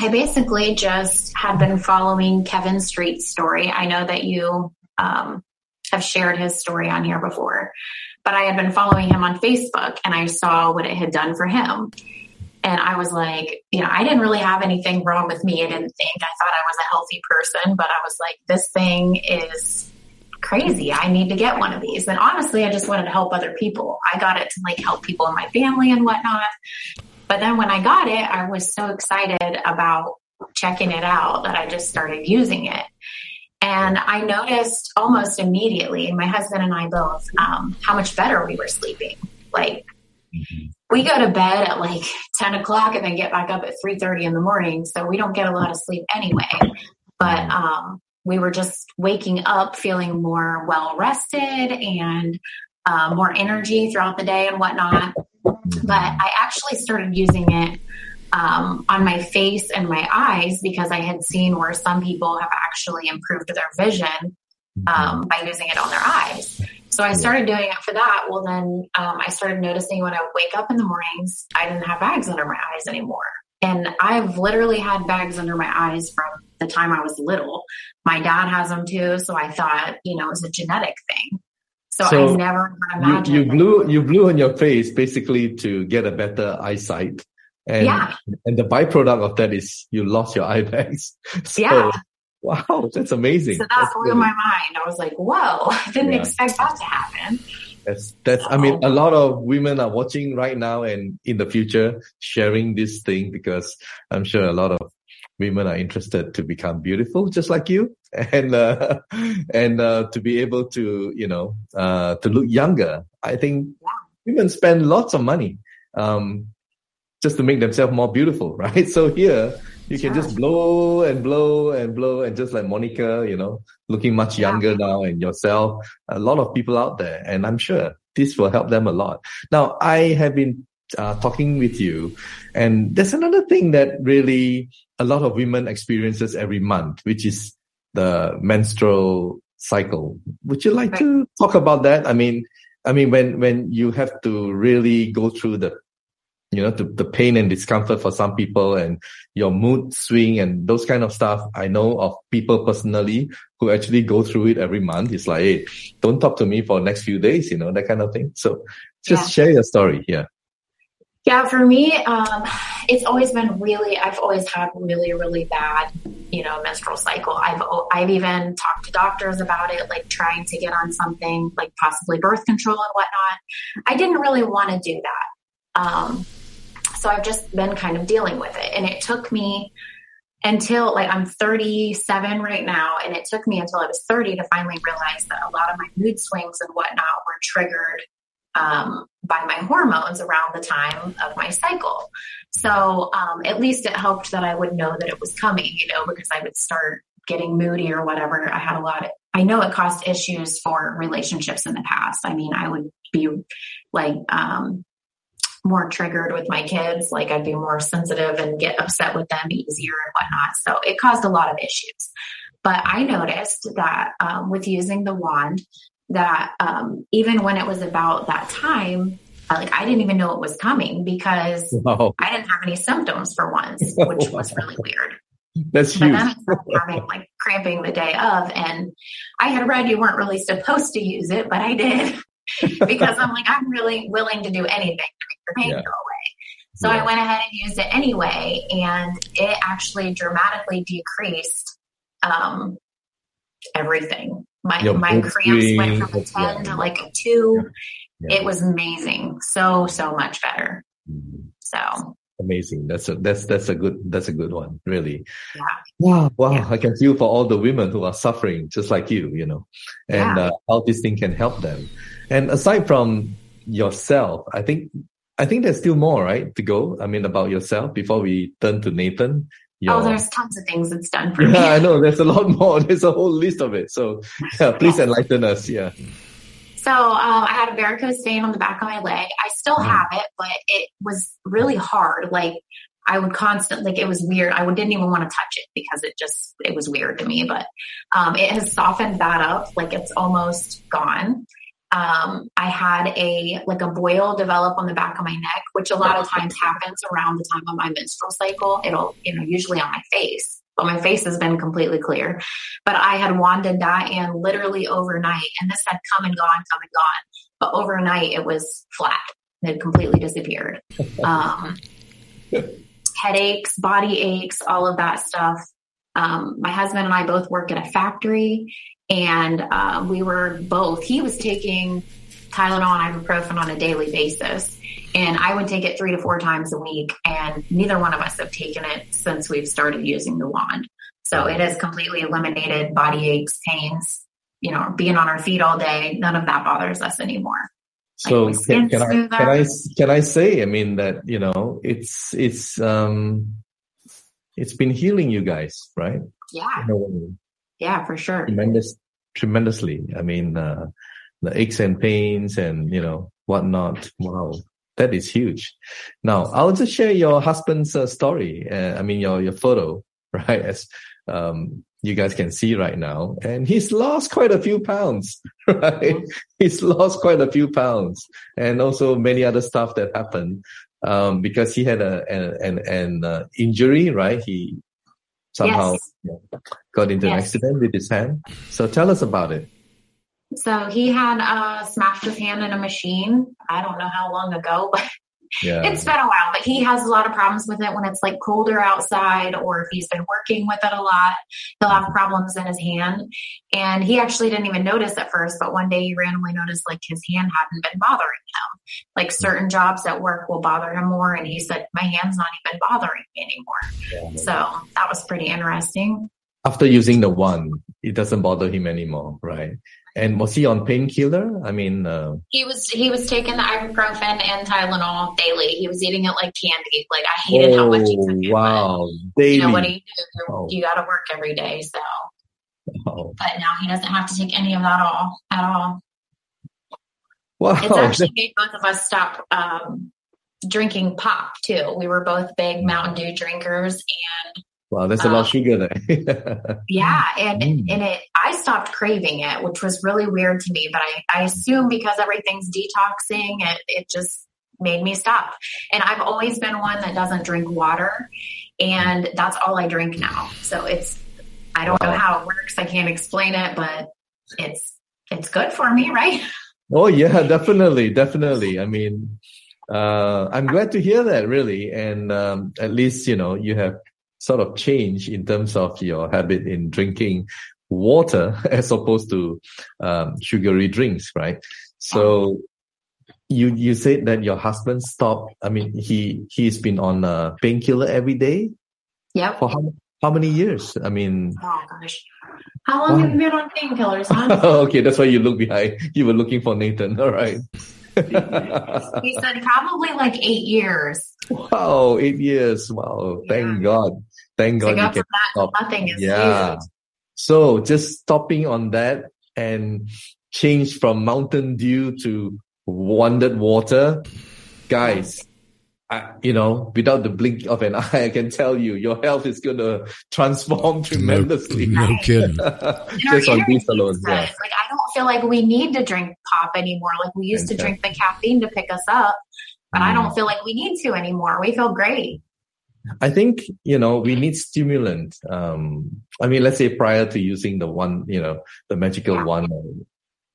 I basically just had been following Kevin Street's story. I know that you um, have shared his story on here before, but I had been following him on Facebook and I saw what it had done for him. And I was like, you know, I didn't really have anything wrong with me. I didn't think, I thought I was a healthy person, but I was like, this thing is crazy. I need to get one of these. And honestly, I just wanted to help other people. I got it to like help people in my family and whatnot. But then when I got it, I was so excited about checking it out that I just started using it. And I noticed almost immediately, my husband and I both, um, how much better we were sleeping. Like mm-hmm. we go to bed at like ten o'clock and then get back up at three thirty in the morning. So we don't get a lot of sleep anyway. But um, we were just waking up feeling more well-rested and uh, more energy throughout the day and whatnot. But I actually started using it Um, on my face and my eyes, because I had seen where some people have actually improved their vision um, by using it on their eyes. So I started doing it for that. Well, then um, I started noticing when I would wake up in the mornings, I didn't have bags under my eyes anymore. And I've literally had bags under my eyes from the time I was little. My dad has them too. So I thought, you know, it was a genetic thing. So, so I never imagined. You, you blew, you blew on your face basically to get a better eyesight. And yeah. and the byproduct of that is you lost your eye bags. So, yeah. Wow, that's amazing. So that that's blew really... my mind. I was like, whoa, I didn't yeah. expect that to happen. That's that's so. I mean, a lot of women are watching right now and in the future sharing this thing, because I'm sure a lot of women are interested to become beautiful just like you, and uh, and uh, to be able to, you know, uh, to look younger. I think yeah. women spend lots of money Um just to make themselves more beautiful, right? So here, you can yeah. just blow and blow and blow, and just like Monica, you know, looking much yeah. younger now, and yourself, a lot of people out there, and I'm sure this will help them a lot. Now, I have been uh, talking with you, and there's another thing that really a lot of women experiences every month, which is the menstrual cycle. Would you like to talk about that? I mean, I mean, when, when you have to really go through the you know, the, the pain and discomfort for some people, and your mood swing and those kind of stuff. I know of people personally who actually go through it every month. It's like, hey, don't talk to me for the next few days, you know, that kind of thing. So just yeah. share your story here. Yeah. yeah, for me, um, it's always been really, I've always had really, really bad, you know, menstrual cycle. I've, I've even talked to doctors about it, like trying to get on something like possibly birth control and whatnot. I didn't really want to do that. Um, So I've just been kind of dealing with it. And it took me until like I'm thirty-seven right now. And it took me until I was thirty to finally realize that a lot of my mood swings and whatnot were triggered um, by my hormones around the time of my cycle. So um, at least it helped that I would know that it was coming, you know, because I would start getting moody or whatever. I had a lot of, I know it caused issues for relationships in the past. I mean, I would be like, um, more triggered with my kids. Like I'd be more sensitive and get upset with them easier and whatnot. So it caused a lot of issues, but I noticed that, um, with using the wand that, um, even when it was about that time, like I didn't even know it was coming because wow. I didn't have any symptoms for once, which was really weird. That's huge. But then I started having like cramping the day of, and I had read you weren't really supposed to use it, but I did. Because I'm like, I'm really willing to do anything to make the pain yeah. go away. So yeah. I went ahead and used it anyway. And it actually dramatically decreased um, everything. My Your my cramps went from a ten yeah. to like a two. Yeah. Yeah. It was amazing. So, so much better. Mm-hmm. So Amazing. That's a, that's, that's a good, that's a good one. Really. Yeah. Wow. Wow. Yeah. I can feel for all the women who are suffering just like you, you know, and yeah. uh, how this thing can help them. And aside from yourself, I think, I think there's still more, right, to go. I mean, about yourself before we turn to Nathan. Your... Oh, there's tons of things that's done for yeah, me. Yeah, I know. There's a lot more. There's a whole list of it. So yeah, please yes. enlighten us. Yeah. So um, I had a varicose vein on the back of my leg. I still have it, but it was really hard. Like I would constantly, like it was weird. I didn't even want to touch it because it just, it was weird to me. But um, it has softened that up. Like it's almost gone. Um, I had a, like a boil develop on the back of my neck, which a lot of times happens around the time of my menstrual cycle. It'll, you know, usually on my face. But my face has been completely clear. But I had wanded that in literally overnight. And this had come and gone, come and gone. But overnight, it was flat. It had completely disappeared. Um, headaches, body aches, all of that stuff. Um, my husband and I both work at a factory. And uh, we were both, he was taking Tylenol and ibuprofen on a daily basis. And I would take it three to four times a week. And neither one of us have taken it since we've started using the wand. So it has completely eliminated body aches, pains, you know, being on our feet all day. None of that bothers us anymore. So like can, can, I, can I, can I say, I mean that, you know, it's, it's, um, it's been healing you guys, right? Yeah. Yeah, for sure. Tremendous, tremendously. I mean, uh, the aches and pains and, you know, whatnot. Wow. That is huge. Now, I'll just share your husband's uh, story. Uh, I mean, your, your photo, right? As um, you guys can see right now. And he's lost quite a few pounds, right? He's lost quite a few pounds and also many other stuff that happened um, because he had a, an, an, an uh, injury, right? He somehow yes. you know, got into yes. an accident with his hand. So tell us about it. So he had uh, smashed his hand in a machine. I don't know how long ago, but yeah. it's been a while. But he has a lot of problems with it when it's like colder outside, or if he's been working with it a lot, he'll have problems in his hand. And he actually didn't even notice at first, but one day he randomly noticed like his hand hadn't been bothering him. Like certain jobs at work will bother him more. And he said, my hand's not even bothering me anymore. Yeah. So that was pretty interesting. After using the wand, it doesn't bother him anymore, right? And was he on painkiller? I mean, uh... he was he was taking the ibuprofen and Tylenol daily. He was eating it like candy. Like I hated oh, how much he took it. Wow, daily. You know what he do? Oh. You got to work every day, so. Oh. But now he doesn't have to take any of that all at all. Wow, it's actually made both of us stop um, drinking pop too. We were both big Mountain Dew drinkers and. Wow, that's a lot um, of sugar there. yeah, and mm. and it, I stopped craving it, which was really weird to me. But I, I assume because everything's detoxing, it, it just made me stop. And I've always been one that doesn't drink water, and that's all I drink now. So it's I don't wow. know how it works. I can't explain it, but it's it's good for me, right? Oh yeah, definitely, definitely. I mean, uh, I'm glad to hear that, really, and um, at least you know you have. Sort of change in terms of your habit in drinking water as opposed to um, sugary drinks, right? So you you said that your husband stopped. I mean, he he's been on a painkiller every day. Yeah. For how how many years? I mean. Oh gosh, how long wow. have you been on painkillers? Huh? Okay, that's why you look behind. You were looking for Nathan. All right. He said probably like eight years. Wow, eight years. Wow. Yeah. Thank God. Thank God. You can stop. Nothing is yeah. huge. So just stopping on that and change from Mountain Dew to wondered water. Guys, I, you know, without the blink of an eye, I can tell you your health is going to transform tremendously. No, no kidding. Just on these alone. Yeah. Like, I don't feel like we need to drink pop anymore. Like we used okay. to drink the caffeine to pick us up. But I don't feel like we need to anymore. We feel great. I think, you know, we need stimulant. Um, I mean, let's say prior to using the one, you know, the magical yeah. one,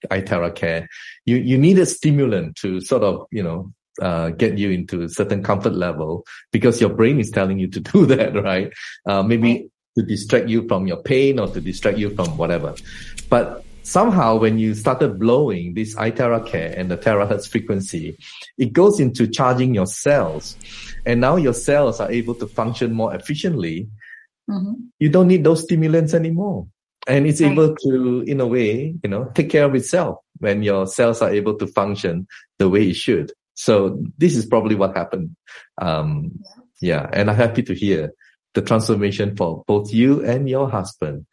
iTeraCare, you, you need a stimulant to sort of, you know, uh, get you into a certain comfort level because your brain is telling you to do that, right? Uh, maybe to distract you from your pain or to distract you from whatever. But somehow when you started blowing this iTeraCare and the terahertz frequency, it goes into charging your cells. And now your cells are able to function more efficiently. Mm-hmm. You don't need those stimulants anymore. And it's right. able to, in a way, you know, take care of itself when your cells are able to function the way it should. So this is probably what happened. Um, yeah. yeah. And I'm happy to hear the transformation for both you and your husband.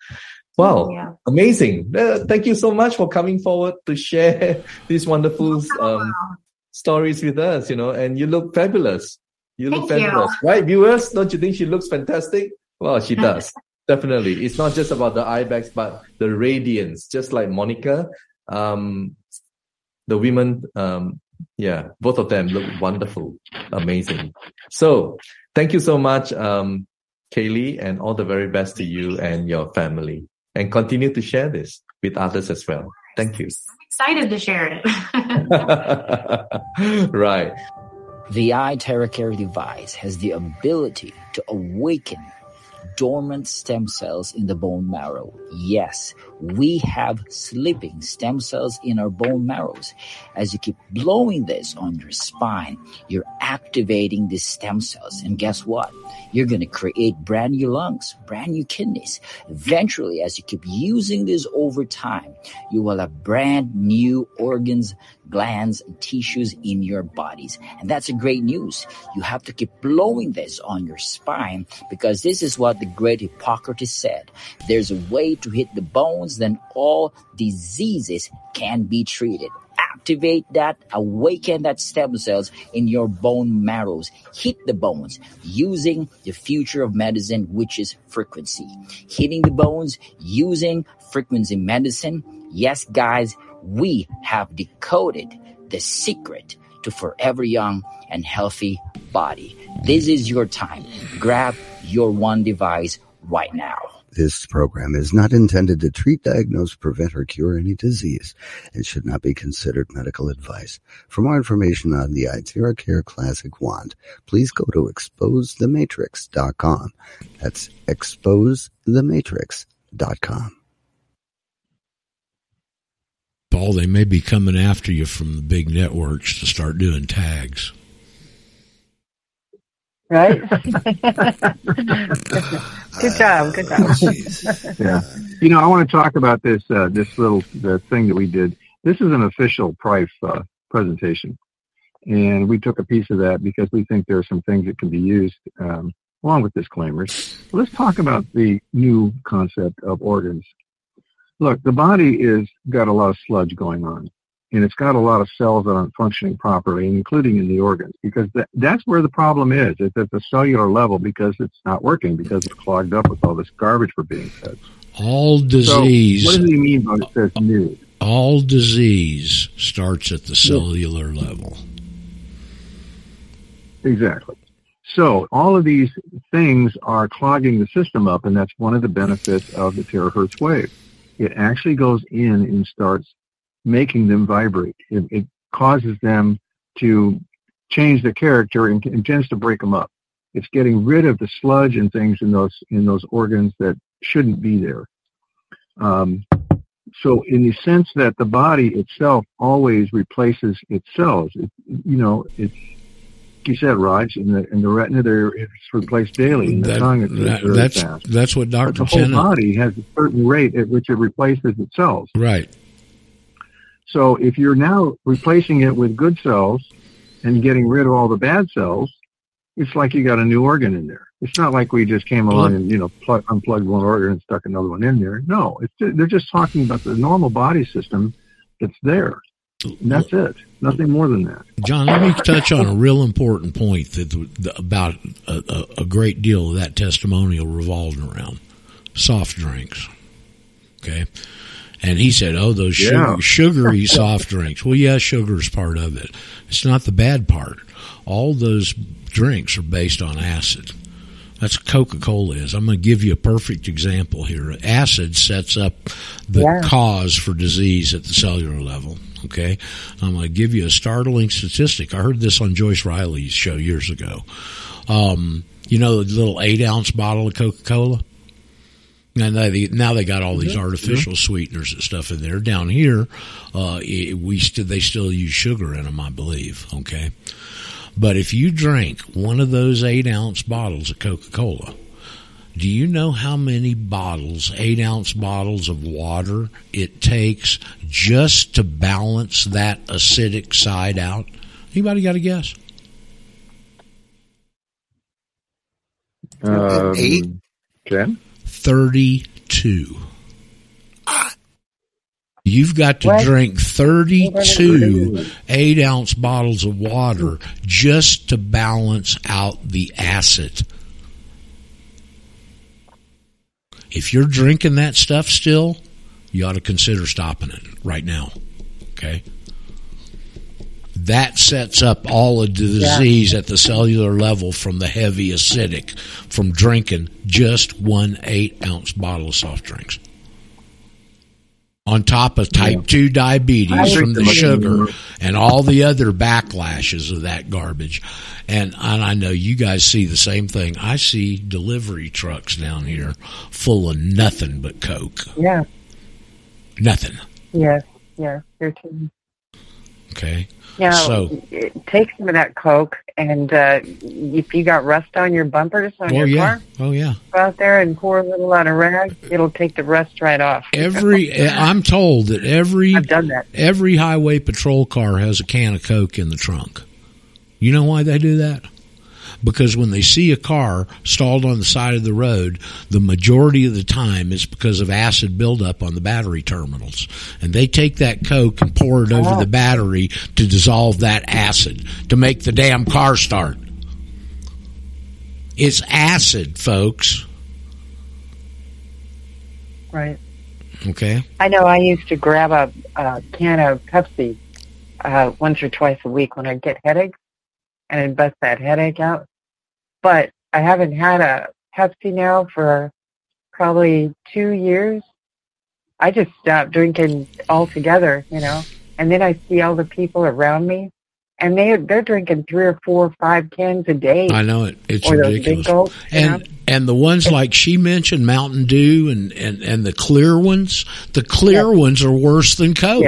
Wow. Yeah. Amazing. Uh, thank you so much for coming forward to share these wonderful um, oh, wow. stories with us, you know, and you look fabulous. You thank look fabulous, you. Right? Viewers, don't you think she looks fantastic? Well, she does. Definitely. It's not just about the eye bags, but the radiance, just like Monica. Um, the women, um, yeah, both of them look wonderful, amazing. So thank you so much, um, Kaylee, and all the very best to you and your family. And continue to share this with others as well. Thank you. I'm excited to share it. Right. The iTeraCare device has the ability to awaken dormant stem cells in the bone marrow. Yes, we have sleeping stem cells in our bone marrows. As you keep blowing this on your spine, you're activating these stem cells. And guess what? You're going to create brand new lungs, brand new kidneys. Eventually, as you keep using this over time, you will have brand new organs, glands, and tissues in your bodies. And that's a great news. You have to keep blowing this on your spine, because this is what the great Hippocrates said. There's a way to hit the bones, then all diseases can be treated. Activate that, awaken that stem cells in your bone marrows. Hit the bones using the future of medicine, which is frequency. Hitting the bones using frequency medicine. Yes, guys, we have decoded the secret to forever young and healthy body. This is your time. Grab your one device right now. This program is not intended to treat, diagnose, prevent, or cure any disease and should not be considered medical advice. For more information on the iTeraCare Classic Wand, please go to expose the matrix dot com. That's expose the matrix dot com. Paul, they may be coming after you from the big networks to start doing tags. Right? Good job. Good job. Yeah. You know, I want to talk about this uh, this little the thing that we did. This is an official price uh, presentation, and we took a piece of that because we think there are some things that can be used um, along with disclaimers. Let's talk about the new concept of organs. Look, the body is got a lot of sludge going on, and it's got a lot of cells that aren't functioning properly, including in the organs, because that, that's where the problem is. It's at the cellular level because it's not working, because it's clogged up with all this garbage we're being fed. All disease. So what does he mean by it says new? All disease starts at the cellular yeah. level. Exactly. So all of these things are clogging the system up, and that's one of the benefits of the terahertz wave. It actually goes in and starts making them vibrate. It, it causes them to change their character and, and tends to break them up. It's getting rid of the sludge and things in those in those organs that shouldn't be there. Um, so in the sense that the body itself always replaces itself, it, you know, it's, you said, Raj, in the in the retina there, it's replaced daily. And the that, tongue is that, that's fast. That's what Doctor But the whole body has a certain rate at which it replaces its cells. Right. So if you're now replacing it with good cells and getting rid of all the bad cells, it's like you got a new organ in there. It's not like we just came along and, you know, plug, unplugged one organ and stuck another one in there. No, it's, they're just talking about the normal body system that's there. And that's it. Nothing more than that. John, let me touch on a real important point that the, about a, a great deal of that testimonial revolved around soft drinks. Okay, and he said, "Oh, those sugar, yeah. sugary soft drinks." Well, yeah, sugar is part of it. It's not the bad part. All those drinks are based on acid. That's what Coca-Cola is. I'm going to give you a perfect example here. Acid sets up the yeah. cause for disease at the cellular level. Okay, I'm going to give you a startling statistic. I heard this on Joyce Riley's show years ago. Um, you know the little eight ounce bottle of Coca-Cola? And they, now they got all these yeah, artificial yeah. sweeteners and stuff in there. Down here, uh, it, we st- they still use sugar in them, I believe. Okay, but if you drink one of those eight ounce bottles of Coca-Cola, do you know how many bottles, eight ounce bottles of water it takes just to balance that acidic side out? Anybody got a guess? Um, eight, ten. thirty-two. You've got to what? drink thirty-two eight-ounce bottles of water just to balance out the acid. If you're drinking that stuff still, you ought to consider stopping it right now. Okay? That sets up all of the disease yeah. at the cellular level from the heavy acidic, from drinking just one eight-ounce bottle of soft drinks. On top of type yeah. two diabetes from the sugar and all the other backlashes of that garbage. And, and I know you guys see the same thing. I see delivery trucks down here full of nothing but Coke. Yeah. Nothing. Yeah, yeah. You're kidding. Okay. Now, so, take some of that Coke, and uh, if you got rust on your bumper, just on oh, your yeah. car, oh, yeah. go out there and pour a little on a rag. It'll take the rust right off. Every, I'm told that every I've done that. Every highway patrol car has a can of Coke in the trunk. You know why they do that? Because when they see a car stalled on the side of the road, the majority of the time it's because of acid buildup on the battery terminals. And they take that Coke and pour it over oh. the battery to dissolve that acid, to make the damn car start. It's acid, folks. Right. Okay. I know I used to grab a, a can of Pepsi uh, once or twice a week when I'd get headaches, and I'd bust that headache out. But I haven't had a Pepsi now for probably two years. I just stopped drinking altogether, you know. And then I see all the people around me, and they, they're drinking three or four or five cans a day. I know it. It's ridiculous. Goals, and know? and the ones like she mentioned, Mountain Dew and, and, and the clear ones, the clear yes. ones are worse than Coke.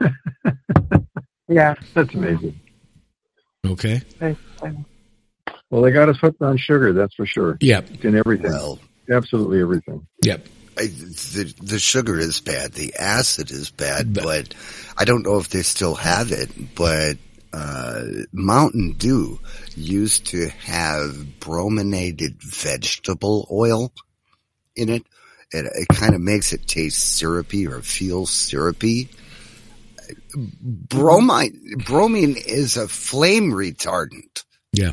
Yes. Yeah, that's amazing. Okay. Well, they got us hooked on sugar, that's for sure. Yep. It's in everything. Well, absolutely everything. Yep. I, the, the sugar is bad. The acid is bad, but, but I don't know if they still have it, but uh, Mountain Dew used to have brominated vegetable oil in it. It, it kind of makes it taste syrupy or feel syrupy. Bromine, bromine is a flame retardant. Yeah.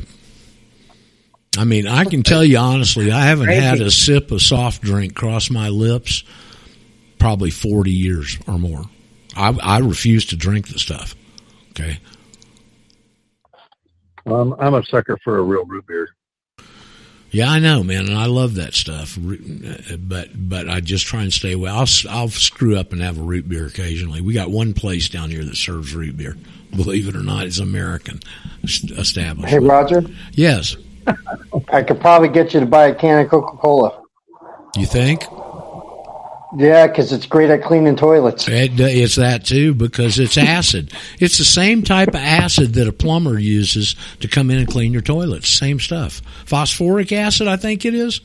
I mean, I can tell you honestly, I haven't Crazy. had a sip of soft drink cross my lips probably forty years or more. I, I refuse to drink the stuff. Okay. Um, I'm a sucker for a real root beer. Yeah, I know, man, and I love that stuff, but but I just try and stay away. I'll, I'll screw up and have a root beer occasionally. We got one place down here that serves root beer. Believe it or not, it's American established. Hey, Roger? Yes. I could probably get you to buy a can of Coca-Cola. You think? Yeah, because it's great at cleaning toilets. It, it's that, too, because it's acid. It's the same type of acid that a plumber uses to come in and clean your toilets. Same stuff. Phosphoric acid, I think it is?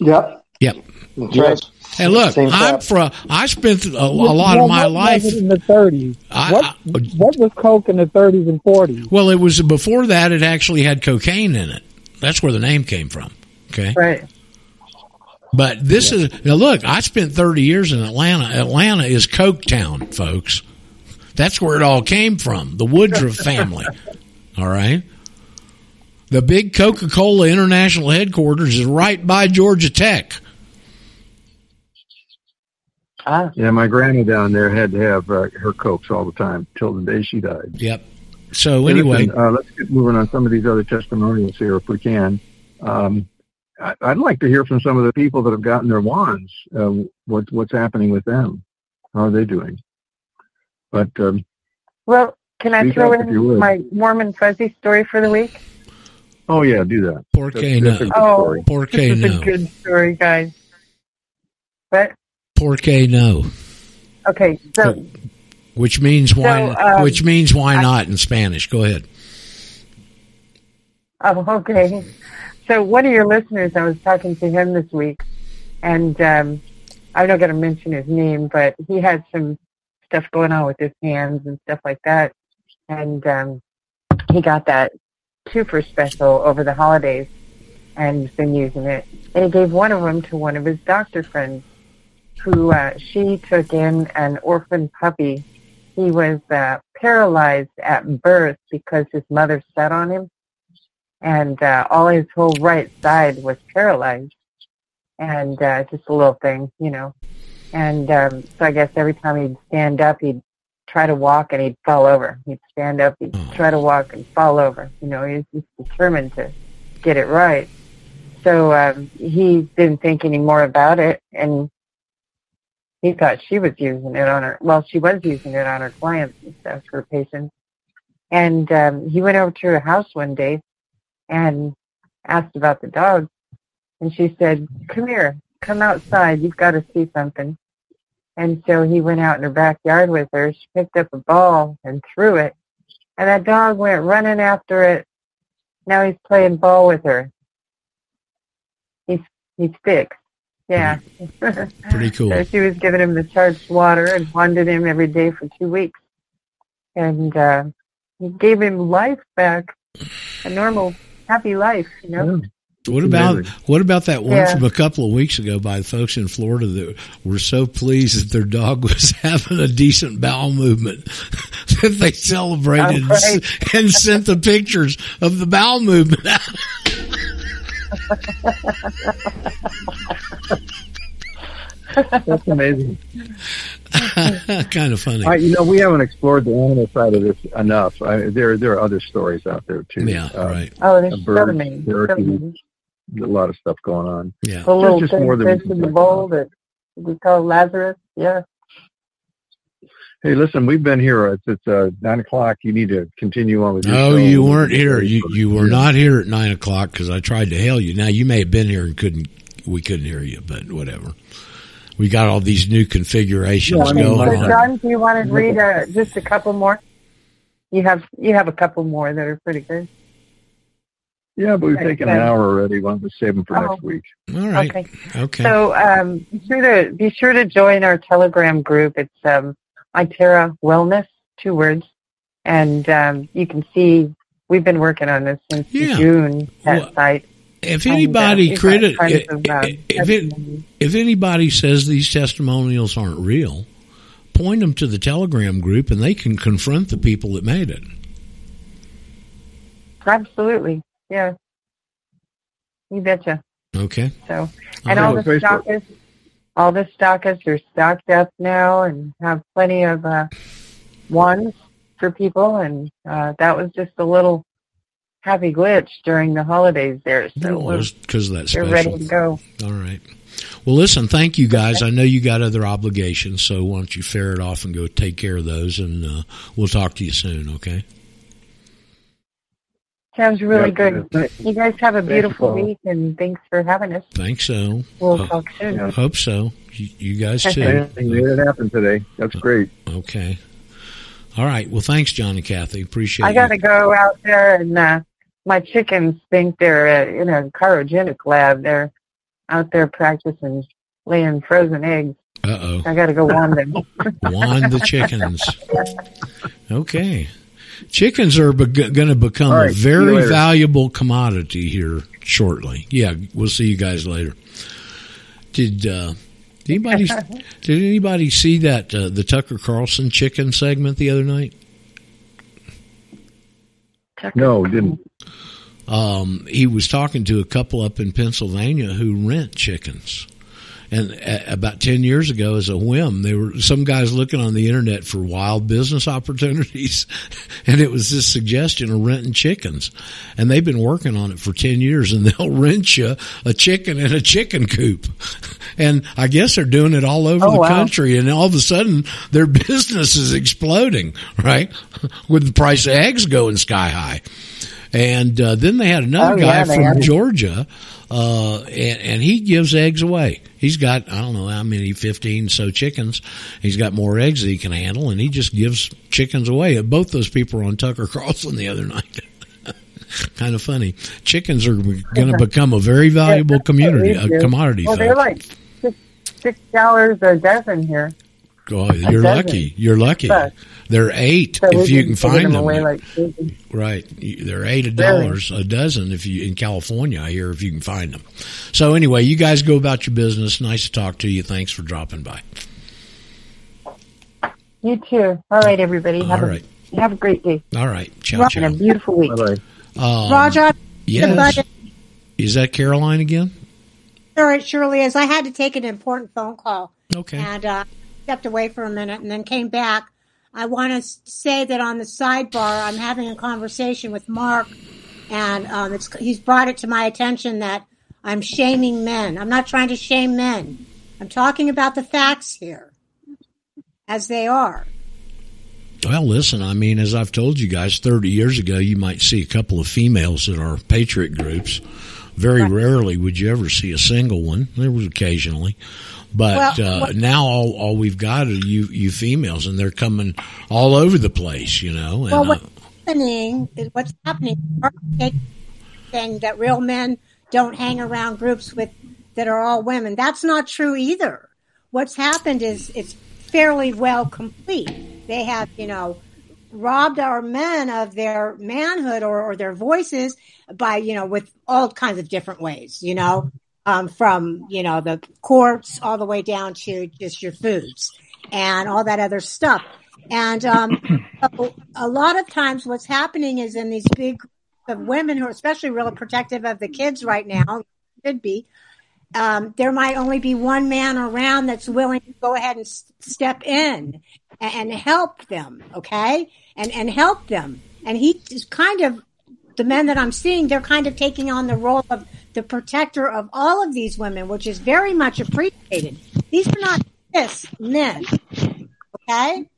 Yep. Yep. That's right. And look, I'm from, I spent a, a lot well, of my life in the thirties. I, what, I, what was Coke in the thirties and forties? Well, it was before that. It actually had cocaine in it. That's where the name came from. Okay. Right. But this yeah. is, now look, I spent thirty years in Atlanta. Atlanta is Coke Town, folks. That's where it all came from, the Woodruff family. All right? The big Coca-Cola International headquarters is right by Georgia Tech. Ah. Yeah, my granny down there had to have uh, her Cokes all the time till the day she died. Yep. So anyway. Hey, listen, uh, let's get moving on some of these other testimonials here if we can. Um I'd like to hear from some of the people that have gotten their wands, uh, what, what's happening with them. How are they doing? But um, Well, can I throw in my warm and fuzzy story for the week? Oh, yeah, do that. Porque no. Oh, Porque no. That's a good story, guys. What? Porque no. Okay, so... Oh. Which means why? So, um, which means why not in Spanish? Go ahead. Oh, okay. So one of your listeners, I was talking to him this week, and um, I'm not going to mention his name, but he had some stuff going on with his hands and stuff like that, and um, he got that twofer special over the holidays and has been using it. And he gave one of them to one of his doctor friends, who uh, she took in an orphan puppy. He was uh, paralyzed at birth because his mother sat on him, and uh, all his whole right side was paralyzed, and uh, just a little thing, you know. And um, so I guess every time he'd stand up, he'd try to walk, and he'd fall over. He'd stand up, he'd try to walk, and fall over. You know, he was just determined to get it right. So um, he didn't think any more about it, and he thought she was using it on her, well, she was using it on her clients and stuff, her patients. And um, he went over to her house one day and asked about the dog. And she said, come here, come outside, you've got to see something. And so he went out in her backyard with her. She picked up a ball and threw it. And that dog went running after it. Now he's playing ball with her. He's, he's fixed. Yeah. Pretty cool. So she was giving him the charged water and wanded him every day for two weeks. And uh, he gave him life back, a normal, happy life, you know. Yeah. What about what about that one yeah. from a couple of weeks ago by folks in Florida that were so pleased that their dog was having a decent bowel movement that they celebrated right. and, and sent the pictures of the bowel movement out? That's amazing. Kind of funny. I, you know, we haven't explored the animal side of this enough. I, there, there are other stories out there too. Yeah, uh, right. Oh, there's so many. Turkeys, a lot of stuff going on. Yeah, the little just more than in the bowl that we call Lazarus. Yeah. Hey, listen, we've been here. It's, it's uh, nine o'clock. You need to continue on with your show. No, you weren't here. You you were not here at nine o'clock because I tried to hail you. Now, you may have been here and couldn't. We couldn't hear you, but whatever. We got all these new configurations yeah, I mean, going on. John, do you want to read uh, just a couple more? You have you have a couple more that are pretty good. Yeah, but we've right, taken an hour already. Why don't we save them for oh. next week? All right. Okay. okay. So um, be, sure to, be sure to join our Telegram group. It's... Um, iTera Wellness, two words, and um, you can see we've been working on this since yeah. June. That well, site. If anybody and, uh, criti- if, of, uh, if, it, if anybody says these testimonials aren't real, point them to the Telegram group, and they can confront the people that made it. Absolutely, yeah, you betcha. Okay. So, and all, all the stuff is. All the stockers are stocked up now and have plenty of uh, wands for people. And uh, that was just a little happy glitch during the holidays there. So it was because of that special. They're ready to go. All right. Well, listen, thank you guys. I know you got other obligations, so why don't you ferret off and go take care of those, and uh, we'll talk to you soon, okay? Sounds really good. You guys have a beautiful week, and thanks for having us. Thanks so. We'll uh, talk soon. I hope so. You, you guys too. It happened today. That's great. Okay. All right. Well, thanks, John and Kathy. Appreciate it. I got to go out there, and uh, my chickens think they're uh, in a cryogenic lab. They're out there practicing laying frozen eggs. Uh-oh. I got to go wand them. Wand the chickens. Okay. Chickens are be- going to become right, a very valuable commodity here shortly. Yeah, we'll see you guys later. Did, uh, did anybody did anybody see that uh, the Tucker Carlson chicken segment the other night? No, didn't. Um, he was talking to a couple up in Pennsylvania who rent chickens. And about ten years ago, as a whim, they were some guys looking on the internet for wild business opportunities, and it was this suggestion of renting chickens. And they've been working on it for ten years, and they'll rent you a chicken in a chicken coop. And I guess they're doing it all over oh, the wow. country, and all of a sudden, their business is exploding, right, with the price of eggs going sky high. And uh, then they had another oh, guy yeah, from had... Georgia, uh, and, and he gives eggs away. He's got, I don't know how many, fifteen so chickens. He's got more eggs that he can handle, and he just gives chickens away. Both those people were on Tucker Carlson the other night. Kind of funny. Chickens are going to become a very valuable community, a commodity. Well, thing. They're like six, six dollars a dozen here. Oh, you're lucky. You're lucky. But they're eight so if you can find them. them. Like, right. They're eight really? dollars a dozen if you in California, I hear, if you can find them. So anyway, you guys go about your business. Nice to talk to you. Thanks for dropping by. You too. All right, everybody. Have All right. A, have a great day. All right. Ciao, Rob, ciao. And a beautiful week. Bye-bye. Um, Roger, yes. Is that Caroline again? Sure, it surely is. I had to take an important phone call. Okay. And uh, stepped away for a minute and then came back. I want to say that on the sidebar, I'm having a conversation with Mark, and um, it's, he's brought it to my attention that I'm shaming men. I'm not trying to shame men. I'm talking about the facts here, as they are. Well, listen, I mean, as I've told you guys, thirty years ago, you might see a couple of females in our patriot groups. Very rarely would you ever see a single one. There was occasionally. But well, uh, now all, all we've got are you, you females, and they're coming all over the place, you know. And, well, what's uh, happening is what's happening saying that real men don't hang around groups with that are all women. That's not true either. What's happened is it's fairly well complete. They have, you know, robbed our men of their manhood or, or their voices by, you know, with all kinds of different ways, you know, um, from, you know, the courts all the way down to just your foods and all that other stuff. And um, so a lot of times what's happening is in these big groups of women who are especially really protective of the kids right now, should be, um, there might only be one man around that's willing to go ahead and s- step in and help them, okay? And and help them. And he is kind of, the men that I'm seeing, they're kind of taking on the role of the protector of all of these women, which is very much appreciated. These are not cis men, okay?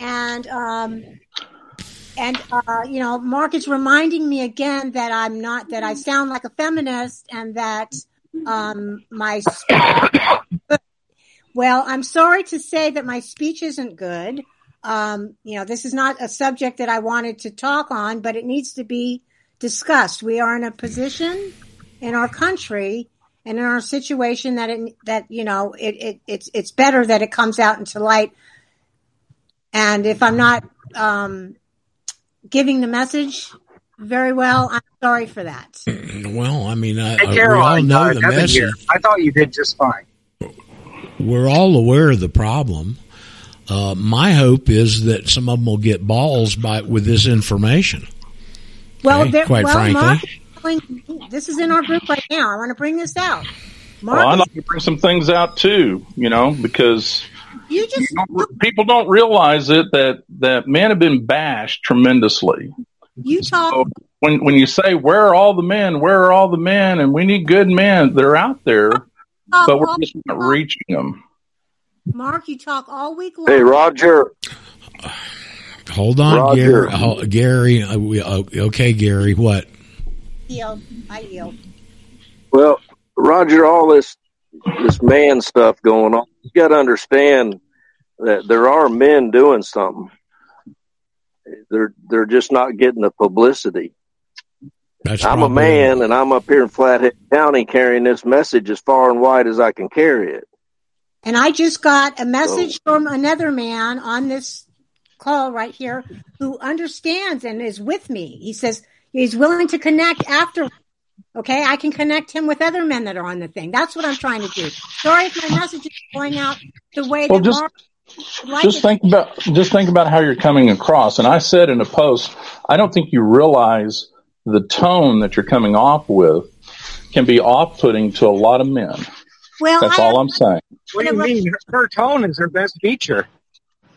And, um, and uh, you know, Mark is reminding me again that I'm not, that I sound like a feminist and that um, my... Well, I'm sorry to say that my speech isn't good. Um, you know, this is not a subject that I wanted to talk on, but it needs to be discussed. We are in a position in our country and in our situation that it, that you know it, it it's it's better that it comes out into light. And if I'm not um, giving the message very well, I'm sorry for that. Well, I mean, I, hey, Carol, we all know uh, the message. Here. I thought you did just fine. We're all aware of the problem. Uh, my hope is that some of them will get balls by with this information. Well, okay? Quite well, frankly. Mark is telling, this is in our group right now. I want to bring this out. Mark well, I'd like to bring some things out, too, you know, because you just, you don't, people don't realize it that, that men have been bashed tremendously. You talk. So when, when you say, where are all the men, where are all the men, and we need good men, they're out there. Talk but we're just not reaching them. Mark, you talk all week long. Hey, Roger. Uh, hold on, Roger. Gary. Oh, Gary uh, we, uh, okay, Gary, what? Yield. I yield. Well, Roger, all this this man stuff going on, you got to understand that there are men doing something. They're they're just not getting the publicity. That's I'm a man, right. And I'm up here in Flathead County carrying this message as far and wide as I can carry it. And I just got a message so. from another man on this call right here who understands and is with me. He says he's willing to connect after. Okay, I can connect him with other men that are on the thing. That's what I'm trying to do. Sorry if my message is going out the way well, that just- Mark- Like just think about just think about how you're coming across. And I said in a post, I don't think you realize the tone that you're coming off with can be off-putting to a lot of men. Well, that's I, all I'm saying. What do you mean? Her, her tone is her best feature.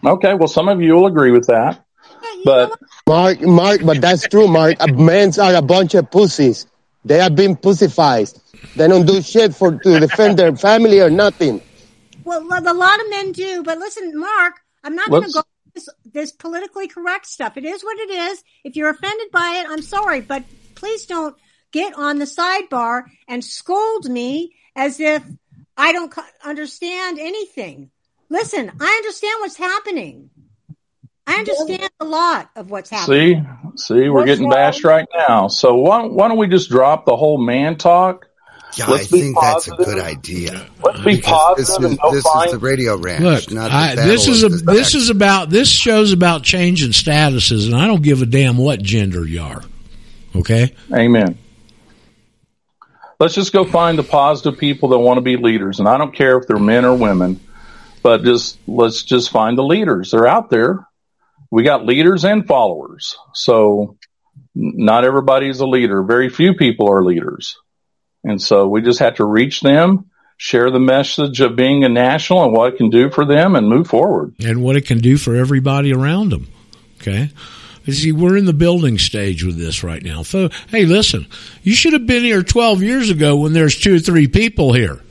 Okay, well, some of you will agree with that, yeah, but Mark, Mark, but that's true, Mark. Men are a bunch of pussies. They have been pussified. They don't do shit for to defend their family or nothing. Well, a lot of men do, but listen, Mark, I'm not going to go this, this politically correct stuff. It is what it is. If you're offended by it, I'm sorry, but please don't get on the sidebar and scold me as if I don't understand anything. Listen, I understand what's happening. I understand a lot of what's happening. See, see, we're what's getting bashed right now. So why, why don't we just drop the whole man talk? Yeah, Let's I think positive. That's a good idea. Let's be positive. This is, and no this is the Radio Ranch. Look, not I, this is a, this is about this show's about changing statuses, and I don't give a damn what gender you are. Okay. Amen. Let's just go find the positive people that want to be leaders, and I don't care if they're men or women, but just let's just find the leaders. They're out there. We got leaders and followers, so not everybody's a leader. Very few people are leaders. And so we just have to reach them, share the message of being a national and what it can do for them, and move forward. And what it can do for everybody around them. Okay? You see, we're in the building stage with this right now. So, hey, listen, you should have been here twelve years ago when there's two or three people here.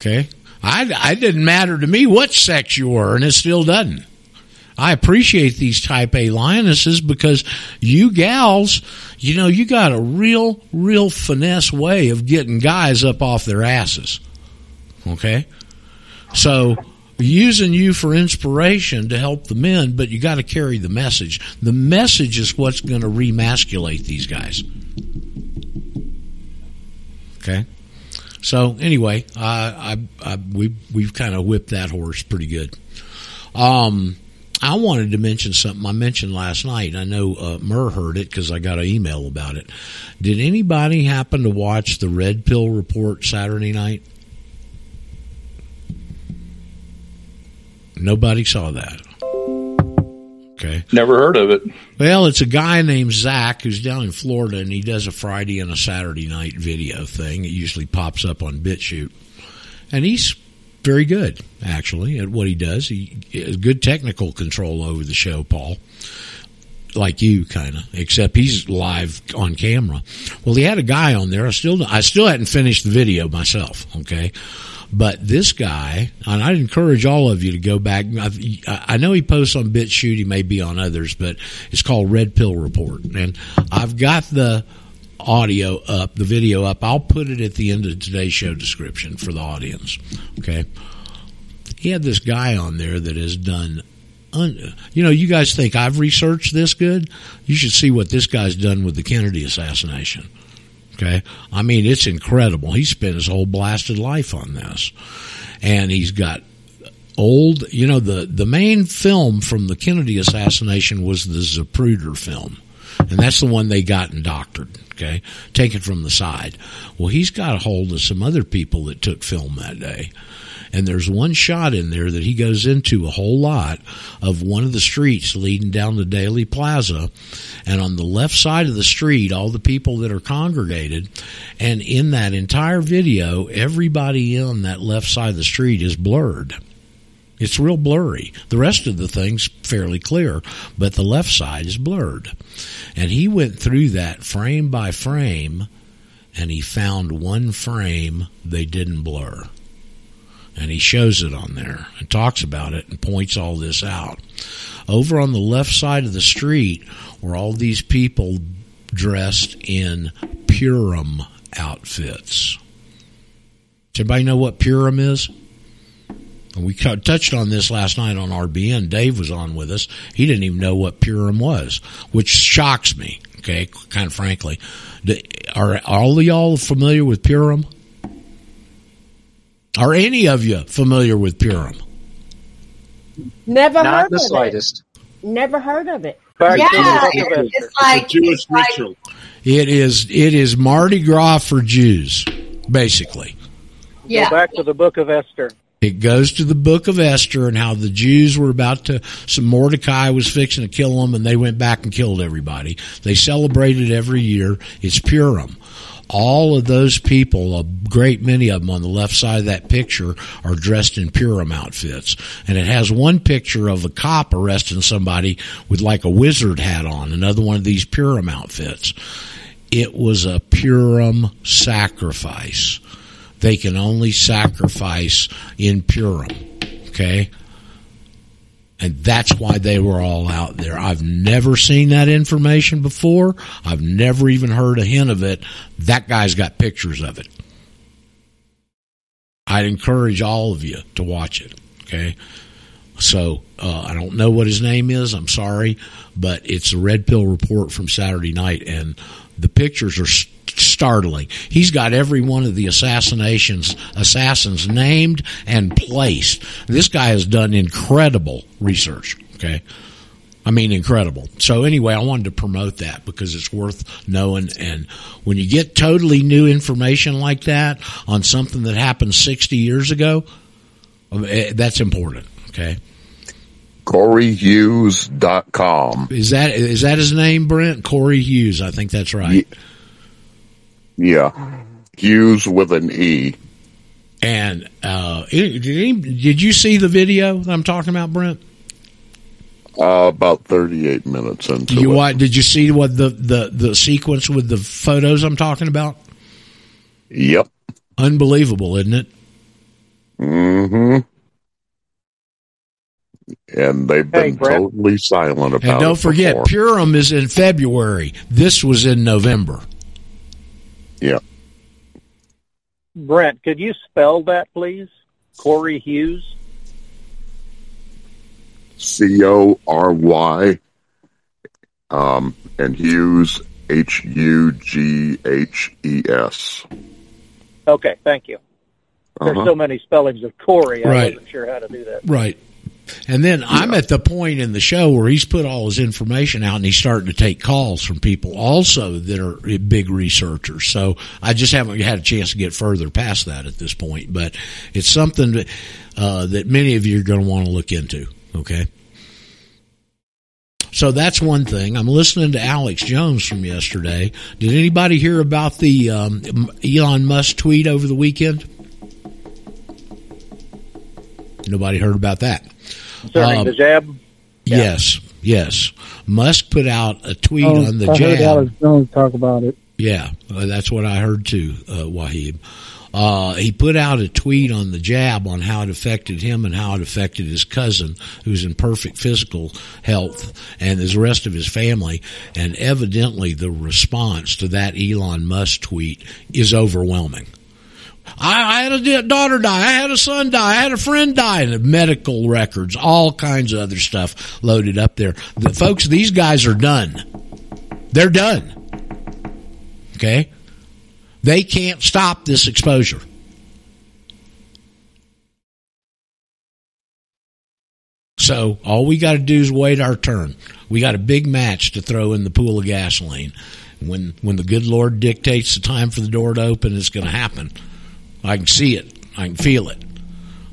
Okay? I, it didn't matter to me what sex you were, and it still doesn't. I appreciate these type A lionesses because you gals, you know, you got a real, real finesse way of getting guys up off their asses. Okay? So using you for inspiration to help the men, but you got to carry the message. The message is what's going to remasculate these guys. Okay? So anyway, uh, I, I, we, we've kind of whipped that horse pretty good. Um... I wanted to mention something I mentioned last night. I know uh, Murr heard it because I got an email about it. Did anybody happen to watch the Red Pill Report Saturday night? Nobody saw that. Okay. Never heard of it. Well, it's a guy named Zach who's down in Florida, and he does a Friday and a Saturday night video thing. It usually pops up on BitChute. And he's very good, actually, at what he does. He has good technical control over the show, Paul, like you, kind of, except he's live on camera. Well, he had a guy on there. I still I still hadn't finished the video myself, okay? But this guy, and I'd encourage all of you to go back. I've, I know he posts on BitChute. He may be on others, but it's called Red Pill Report. And I've got the audio up, the video up. I'll put it at the end of today's show description for the audience. Okay. He had this guy on there that has done, un- you know, you guys think I've researched this good? You should see what this guy's done with the Kennedy assassination. Okay. I mean, it's incredible. He spent his whole blasted life on this. And he's got old, you know, the, the main film from the Kennedy assassination was the Zapruder film. And that's the one they got indoctored, okay? Taken from the side. Well, he's got a hold of some other people that took film that day. And there's one shot in there that he goes into a whole lot of one of the streets leading down to Dealey Plaza. And on the left side of the street, all the people that are congregated. And in that entire video, everybody on that left side of the street is blurred. It's real blurry. The rest of the thing's fairly clear, but the left side is blurred. And he went through that frame by frame, and he found one frame they didn't blur. And he shows it on there and talks about it and points all this out. Over on the left side of the street were all these people dressed in Purim outfits. Does anybody know what Purim is? We touched on this last night on R B N. Dave was on with us. He didn't even know what Purim was, which shocks me, okay, kind of frankly. Are all of y'all familiar with Purim? Are any of you familiar with Purim? Never Not heard the of slightest. It. Never heard of it. Yeah, it's, it's like it's a Jewish it's ritual. Like, it is. It is Mardi Gras for Jews, basically. Yeah. Go back to the Book of Esther. It goes to the Book of Esther and how the Jews were about to, some Mordecai was fixing to kill them, and they went back and killed everybody. They celebrate it every year. It's Purim. All of those people, a great many of them on the left side of that picture, are dressed in Purim outfits. And it has one picture of a cop arresting somebody with like a wizard hat on, another one of these Purim outfits. It was a Purim sacrifice. They can only sacrifice in Purim, okay? And that's why they were all out there. I've never seen that information before. I've never even heard a hint of it. That guy's got pictures of it. I'd encourage all of you to watch it, okay? So uh, I don't know what his name is. I'm sorry. But it's a Red Pill Report from Saturday night, and the pictures are st- startling. He's got every one of the assassinations assassins named and placed. This guy has done incredible research, okay? I mean, incredible. So anyway, I wanted to promote that because it's worth knowing. And when you get totally new information like that on something that happened sixty years ago, that's important, okay? Cory Hughes dot com. Is that is that his name, Brent? Cory Hughes, I think that's right. Yeah. yeah. Hughes with an E. And uh, did, he, did you see the video that I'm talking about, Brent? Uh, about thirty-eight minutes into you, it. What, did you see what the, the, the sequence with the photos I'm talking about? Yep. Unbelievable, isn't it? Mm-hmm. And they've been hey, totally silent about it. And don't it forget, before. Purim is in February. This was in November. Yeah. Brent, could you spell that, please? Cory Hughes? C O R Y um, and Hughes, H U G H E S. Okay, thank you. There's uh-huh. so many spellings of Cory, I right. wasn't sure how to do that. Right. And then yeah. I'm at the point in the show where he's put all his information out and he's starting to take calls from people also that are big researchers. So I just haven't had a chance to get further past that at this point. But it's something that, uh, that many of you are going to want to look into, okay? So that's one thing. I'm listening to Alex Jones from yesterday. Did anybody hear about the um, Elon Musk tweet over the weekend? Nobody heard about that. Concerning um, the jab? Yeah. Yes, yes. Musk put out a tweet oh, on the I jab. I heard Alex Jones talk about it. Yeah, uh, that's what I heard too, uh, Wahib. Uh, he put out a tweet on the jab on how it affected him and how it affected his cousin, who's in perfect physical health, and the rest of his family. And evidently the response to that Elon Musk tweet is overwhelming. I, I had a daughter die. I had a son die. I had a friend die. And the medical records, all kinds of other stuff loaded up there. The, folks, these guys are done. They're done. Okay? They can't stop this exposure. So all we got to do is wait our turn. We got a big match to throw in the pool of gasoline. When, when the good Lord dictates the time for the door to open, it's going to happen. I can see it. I can feel it.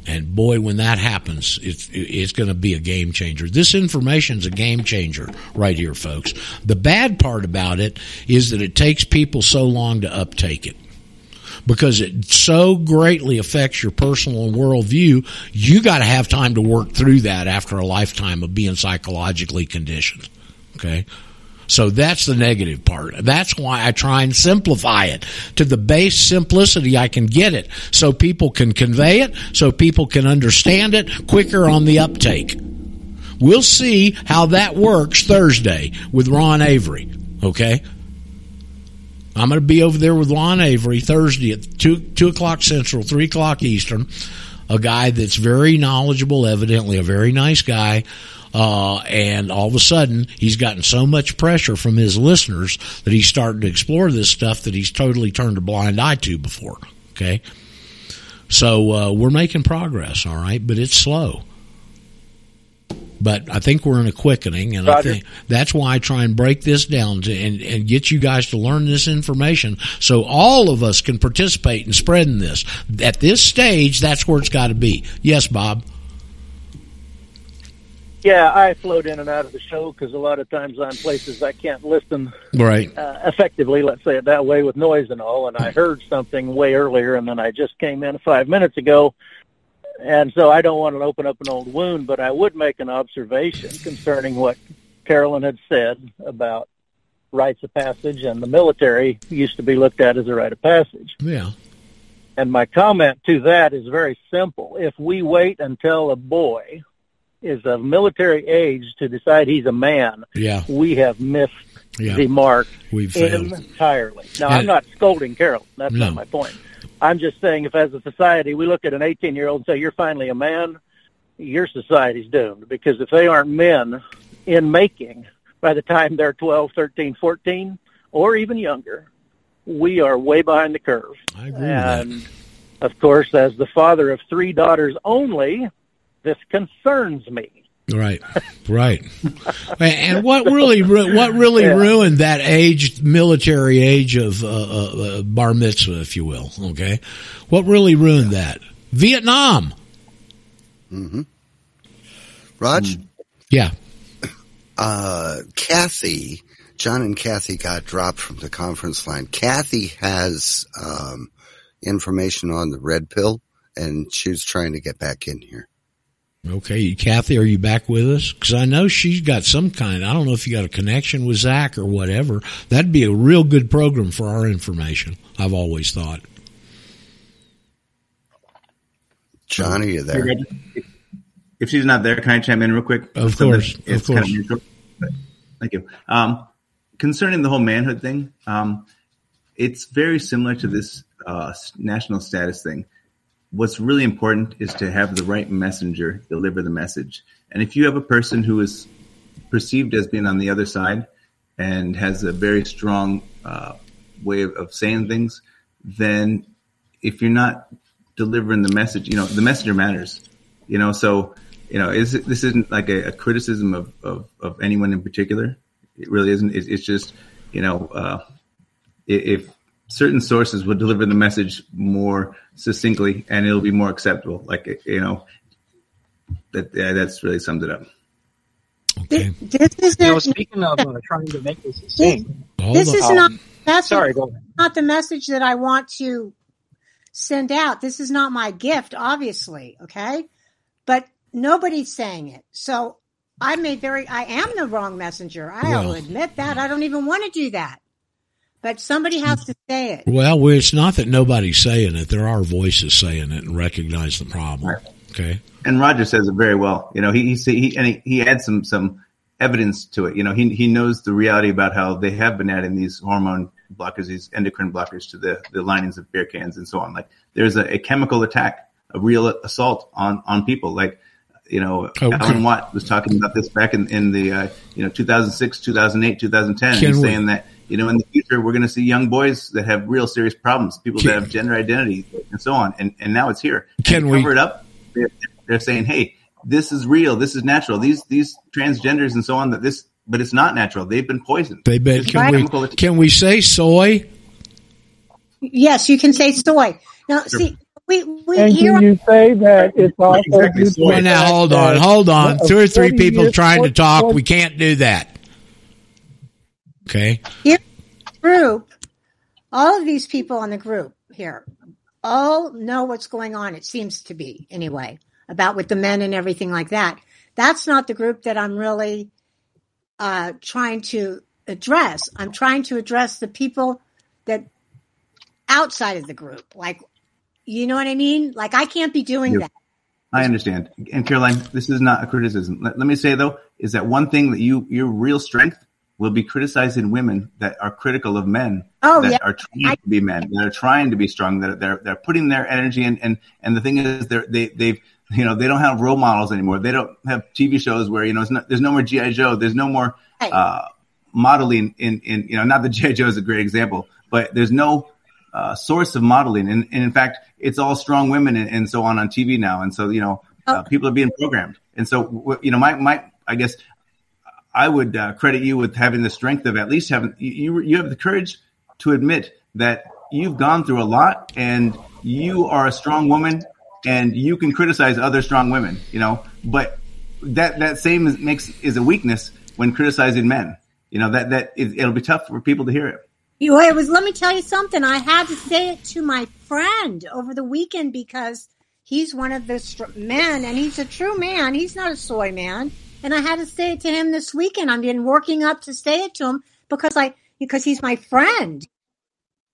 And, boy, when that happens, it's, it's going to be a game changer. This information's a game changer right here, folks. The bad part about it is that it takes people so long to uptake it because it so greatly affects your personal and worldview. You got to have time to work through that after a lifetime of being psychologically conditioned, okay? So that's the negative part. That's why I try and simplify it to the base simplicity I can get it so people can convey it, so people can understand it quicker on the uptake. We'll see how that works Thursday with Ron Avery, okay? I'm going to be over there with Ron Avery Thursday at two, two o'clock Central, three o'clock Eastern, a guy that's very knowledgeable, evidently a very nice guy. Uh, and all of a sudden, he's gotten so much pressure from his listeners that he's starting to explore this stuff that he's totally turned a blind eye to before, okay? So uh, we're making progress, all right, but it's slow. But I think we're in a quickening, and Roger. I think that's why I try and break this down to, and, and get you guys to learn this information so all of us can participate in spreading this. At this stage, that's where it's got to be. Yes, Bob? Yeah, I float in and out of the show because a lot of times I'm places I can't listen right. uh, effectively, let's say it that way, with noise and all, and I heard something way earlier, and then I just came in five minutes ago, and so I don't want to open up an old wound, but I would make an observation concerning what Carolyn had said about rites of passage, and the military used to be looked at as a rite of passage. Yeah. And my comment to that is very simple. If we wait until a boy is of military age to decide he's a man, yeah. we have missed yeah. the mark We've entirely. Failed. Now, and I'm not scolding Carol. That's no. not my point. I'm just saying if as a society we look at an eighteen-year-old and say, you're finally a man, your society's doomed. Because if they aren't men in making by the time they're twelve, thirteen, fourteen, or even younger, we are way behind the curve. I agree and, with that. Of course, as the father of three daughters only, this concerns me. Right, right. And what really what really yeah. ruined that age, military age of uh, uh, bar mitzvah, if you will, okay? What really ruined that? Vietnam. Mm-hmm. Raj? Yeah. Uh, Kathy, John and Kathy got dropped from the conference line. Kathy has um, information on the red pill, and she was trying to get back in here. Okay, Kathy, are you back with us? Because I know she's got some kind. I don't know if you got a connection with Zach or whatever. That'd be a real good program for our information, I've always thought. Johnny, are you there? If she's not there, can I chime in real quick? Of course, of course. Kind of neutral, thank you. Um, concerning the whole manhood thing, um, it's very similar to this uh, national status thing. What's really important is to have the right messenger deliver the message. And if you have a person who is perceived as being on the other side and has a very strong uh, way of, of saying things, then if you're not delivering the message, you know, the messenger matters. You know, so, you know, is, this isn't like a, a criticism of, of, of anyone in particular. It really isn't. It, it's just, you know, uh, if certain sources will deliver the message more succinctly, and it'll be more acceptable. Like, you know, that yeah, that's really summed it up. Okay. This, this is you know, speaking of uh, trying to make this succinct. This, this is not. That's Sorry, go ahead. Not the message that I want to send out. This is not my gift, obviously. Okay, but nobody's saying it, so I made very. I am the wrong messenger. I'll well, admit that. I don't even want to do that. But somebody has to say it. Well, it's not that nobody's saying it. There are voices saying it and recognize the problem. Okay. And Roger says it very well. You know, he he, he and he, he adds some, some evidence to it. You know, he he knows the reality about how they have been adding these hormone blockers, these endocrine blockers to the, the linings of beer cans and so on. Like there's a, a chemical attack, a real assault on, on people. Like, you know, okay. Alan Watt was talking about this back in, in the, uh, you know, two thousand six, two thousand eight, two thousand ten. Can He's we- saying that. You know, in the future, we're going to see young boys that have real serious problems, people that have gender identity and so on. And and now it's here. Can and we cover it up? They're, they're saying, hey, this is real. This is natural. These these transgenders and so on, that this, but it's not natural. They've been poisoned. They've been. Can we, can we say soy? Yes, you can say soy. Now, sure. see. We, we and can you say that it's also... Exactly. Well, now, hold on, hold on. Two or three people trying to talk. We can't do that. Okay. Here, group, all of these people on the group here all know what's going on, it seems to be, anyway, about with the men and everything like that. That's not the group that I'm really uh, trying to address. I'm trying to address the people that outside of the group. Like, you know what I mean? Like, I can't be doing yeah. that. I understand. And, Caroline, this is not a criticism. Let, let me say, though, is that one thing that you your real strength will be criticizing women that are critical of men, oh, that yeah. are trying to be men, that are trying to be strong, that they're they're putting their energy in. And, and the thing is, they're, they they've you know they don't have role models anymore. They don't have T V shows where you know it's not, there's no more G I Joe. There's no more uh, modeling in, in you know not that G I Joe is a great example, but there's no uh, source of modeling. And, and in fact, it's all strong women and, and so on on T V now. And so you know uh, oh. people are being programmed. And so you know my my I guess. I would uh, credit you with having the strength of at least having you, you have the courage to admit that you've gone through a lot and you are a strong woman and you can criticize other strong women, you know, but that, that same is, makes is a weakness when criticizing men, you know, that, that is, it'll be tough for people to hear it. You know, it was, let me tell you something. I had to say it to my friend over the weekend because he's one of the str- men and he's a true man. He's not a soy man. And I had to say it to him this weekend. I've been working up to say it to him because I because he's my friend.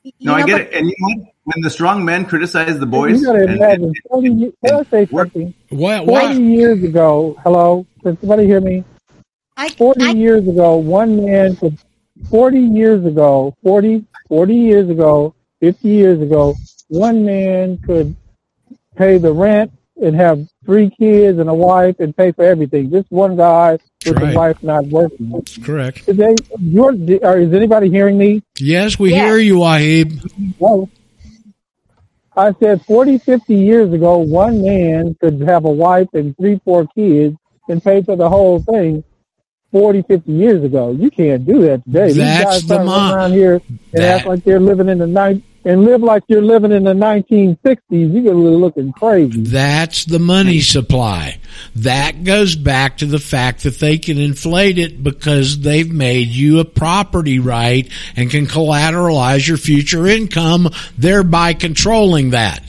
You no, know, I get it. And you know, when the strong men criticize the boys, you got to imagine. forty, and, and, and, forty, what, what? forty years ago, hello, can somebody hear me? I, forty I, years ago, one man could. Forty years ago, forty, forty years ago, fifty years ago, one man could pay the rent and have three kids and a wife and pay for everything. Just one guy with right. his wife not working. That's correct. Is, they, you're, is anybody hearing me? Yes, we yes. hear you, Wahib. Well, I said forty, fifty years ago, one man could have a wife and three, four kids and pay for the whole thing. forty, fifty years ago. You can't do that today. That's These guys come around here and that. act like they're living in the night and live like you're living in the nineteen sixties. You're looking crazy. That's the money supply. That goes back to the fact that they can inflate it because they've made you a property right and can collateralize your future income, thereby controlling that.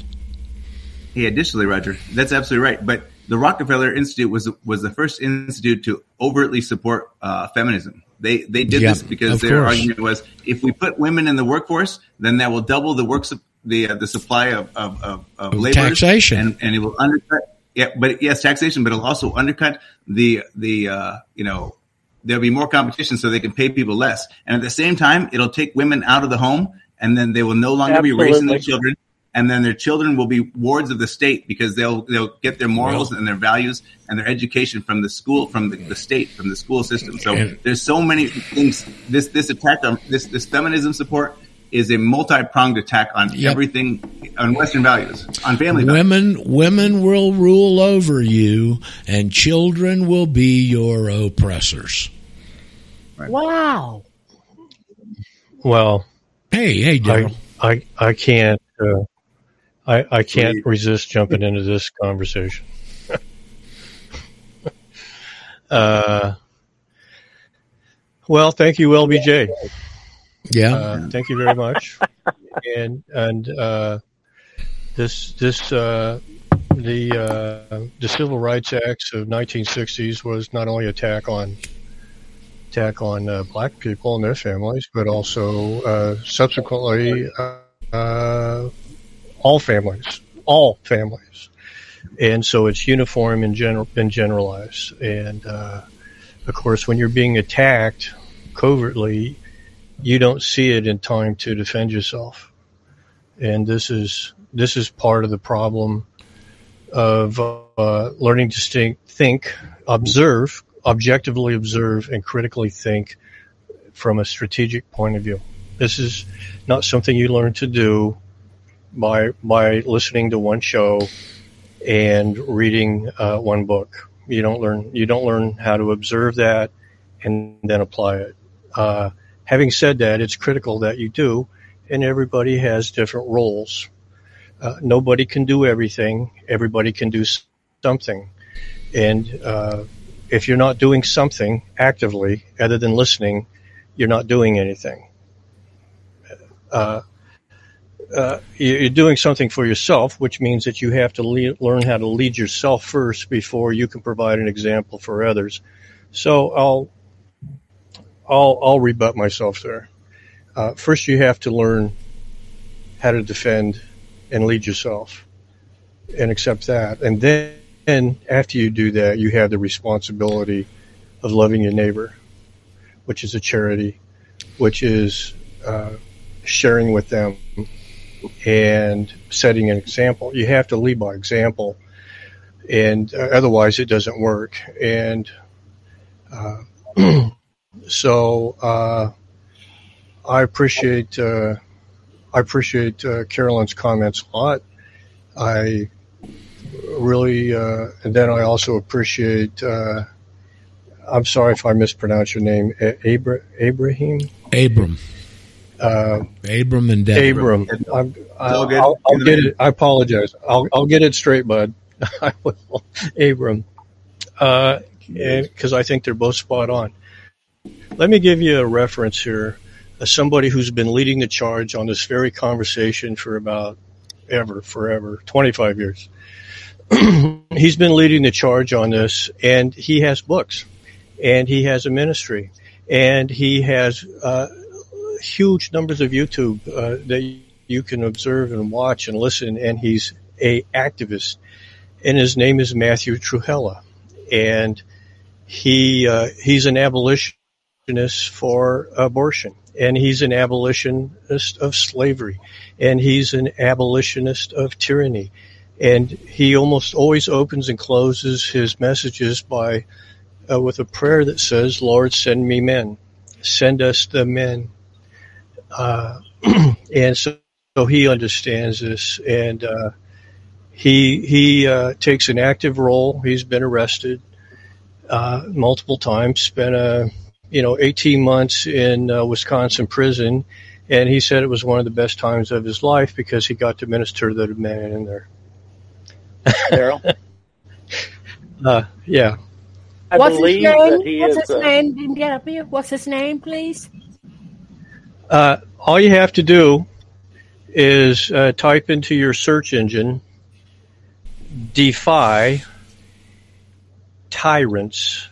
Yeah, additionally, Roger, that's absolutely right. But the Rockefeller Institute was was the first institute to overtly support uh, feminism. They they did yeah, this because their course. argument was if we put women in the workforce, then that will double the work su- the uh, the supply of of of, of labor taxation, and, and it will undercut. Yeah, but yes, taxation, but it'll also undercut the the uh, you know there'll be more competition, so they can pay people less, and at the same time, it'll take women out of the home, and then they will no longer Absolutely. be raising their children. And then their children will be wards of the state because they'll they'll get their morals well, and their values and their education from the school, from the, the state, from the school system. So and, there's so many things. This this attack on this this feminism support is a multi-pronged attack on yep. everything, on Western values, on family values. Women women will rule over you, and children will be your oppressors. Right. Wow. Well, hey hey, Daryl. I, I I can't. Uh, I, I can't resist jumping into this conversation. uh, well, thank you, L B J. Yeah, uh, thank you very much. and and uh, this this uh, the uh, the Civil Rights Acts of nineteen sixties was not only attack on attack on uh, black people and their families, but also uh, subsequently uh, uh, all families, all families. And so it's uniform and, general, and generalized. And, uh, of course, when you're being attacked covertly, you don't see it in time to defend yourself. And this is, this is part of the problem of, uh, learning to think, think, observe, objectively observe and critically think from a strategic point of view. This is not something you learn to do by by listening to one show and reading uh, one book. You don't learn you don't learn how to observe that and then apply it. Uh, having said that, it's critical that you do, and everybody has different roles. Uh, nobody can do everything. Everybody can do something. And uh, if you're not doing something actively other than listening, you're not doing anything. Uh, Uh, you're doing something for yourself, which means that you have to le- learn how to lead yourself first before you can provide an example for others. So I'll, I'll, I'll rebut myself there. Uh, first, you have to learn how to defend and lead yourself, and accept that. And then, and after you do that, you have the responsibility of loving your neighbor, which is a charity, which is uh, sharing with them. And setting an example. You have to lead by example, and uh, otherwise it doesn't work. And uh, so uh, I appreciate uh, I appreciate uh, Carolyn's comments a lot. I really, uh, and then I also appreciate. Uh, I'm sorry if I mispronounce your name, Abra- Abraham. Abram. Uh, Abram and Dad. Abram. I'm, I'll, get, I'll, I'll get it. I apologize. I'll, I'll get it straight, bud. I will. Abram. Uh, because I think they're both spot on. Let me give you a reference here. As somebody who's been leading the charge on this very conversation for about ever, forever, twenty-five years. He's been leading the charge on this, and he has books, and he has a ministry, and he has, uh, huge numbers of YouTube uh, that you can observe and watch and listen, and he's a activist. And his name is Matthew Truhella. And he uh, he's an abolitionist for abortion. And he's an abolitionist of slavery. And he's an abolitionist of tyranny. And he almost always opens and closes his messages by uh, with a prayer that says, Lord, send me men. Send us the men. Uh, and so, so he understands this. And uh, he, he uh, takes an active role. He's been arrested uh, multiple times, spent a you know, eighteen months in uh, Wisconsin prison, and he said it was one of the best times of his life because he got to minister to the men in there. Daryl? uh, yeah. I What's his name? He What's is, his uh, name? Didn't get up here. What's his name, please? Uh, all you have to do is uh, type into your search engine, defy tyrants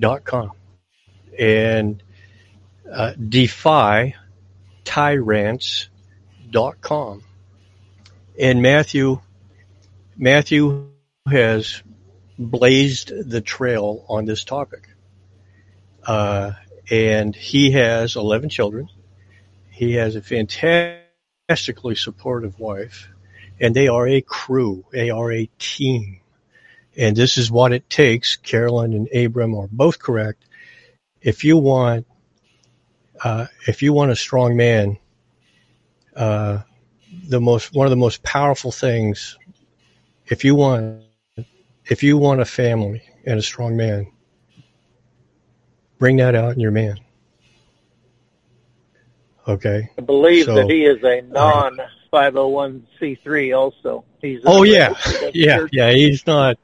dot com. And uh, defy tyrants dot com. And Matthew Matthew has blazed the trail on this topic. Uh, and he has eleven children. He has a fantastically supportive wife. And they are a crew. They are a team. And this is what it takes. Carolyn and Abram are both correct. If you want, uh, if you want a strong man, uh, the most one of the most powerful things. If you want, if you want a family and a strong man, bring that out in your man. Okay. I believe so, that he is a non five oh one c three. Also, he's oh yeah, yeah, church. yeah. He's not.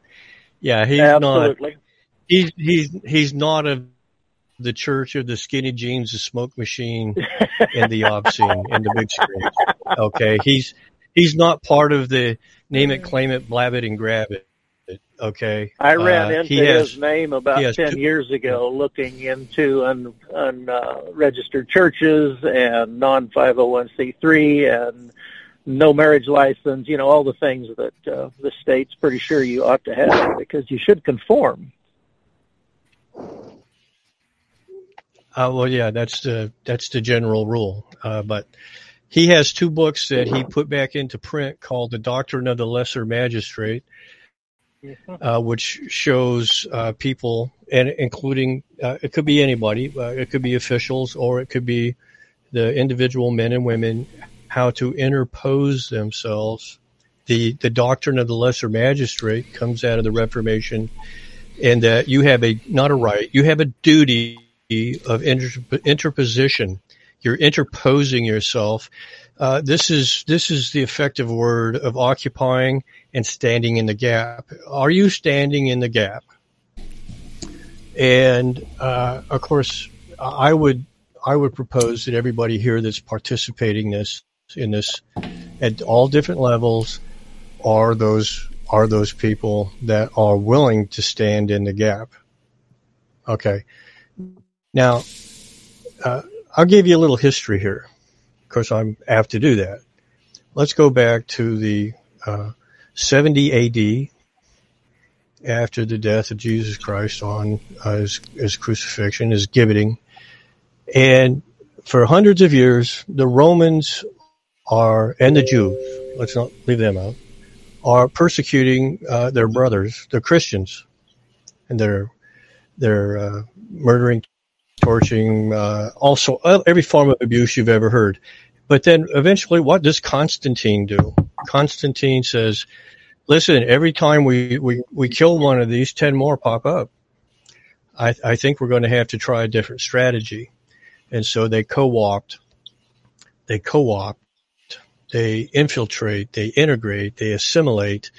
Yeah, he's Absolutely. not. He's he's he's not a. The church of the skinny jeans, the smoke machine, and the obscene, and the big screen. Okay, he's he's not part of the name it, claim it, blab it, and grab it. Okay, I ran uh, into his has, name about ten two, years ago, looking into un, un uh, registered churches and non five oh one c three and no marriage license. You know, all the things that uh, the state's pretty sure you ought to have because you should conform. Uh, well, yeah, that's the that's the general rule. Uh, but he has two books that he put back into print called The Doctrine of the Lesser Magistrate, uh, which shows uh, people, and including uh, it could be anybody, uh, it could be officials, or it could be the individual men and women, how to interpose themselves. The the Doctrine of the Lesser Magistrate comes out of the Reformation, and that you have a not a right, you have a duty of interposition. You're interposing yourself. Uh, this is this is the effective word of occupying and standing in the gap. Are you standing in the gap? And uh, of course, I would I would propose that everybody here that's participating this in this at all different levels are those are those people that are willing to stand in the gap. Okay. Now, uh, I'll give you a little history here. Of course, I'm, I have to do that. Let's go back to the uh, seventy A D after the death of Jesus Christ on uh, his, his crucifixion, his gibbeting. And for hundreds of years, the Romans are, and the Jews, let's not leave them out, are persecuting uh, their brothers, the Christians, and they're, they're uh, murdering torching, uh, also uh, every form of abuse you've ever heard. But then eventually, what does Constantine do? Constantine says, listen, every time we, we, we kill one of these, ten more pop up. I, I think we're going to have to try a different strategy. And so they co-opt, they co-opt, they infiltrate, they integrate, they assimilate,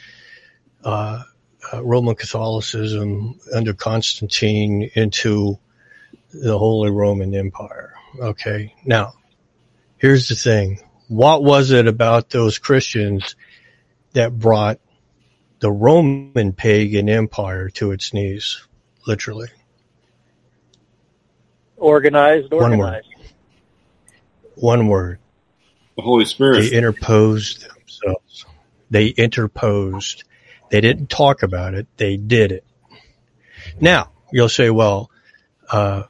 uh, uh Roman Catholicism under Constantine into the Holy Roman Empire. Okay. Now, here's the thing. What was it about those Christians that brought the Roman pagan empire to its knees? Literally. Organized, organized. one word. The Holy Spirit. They interposed themselves. They interposed. They didn't talk about it. They did it. Now, you'll say, well, uh,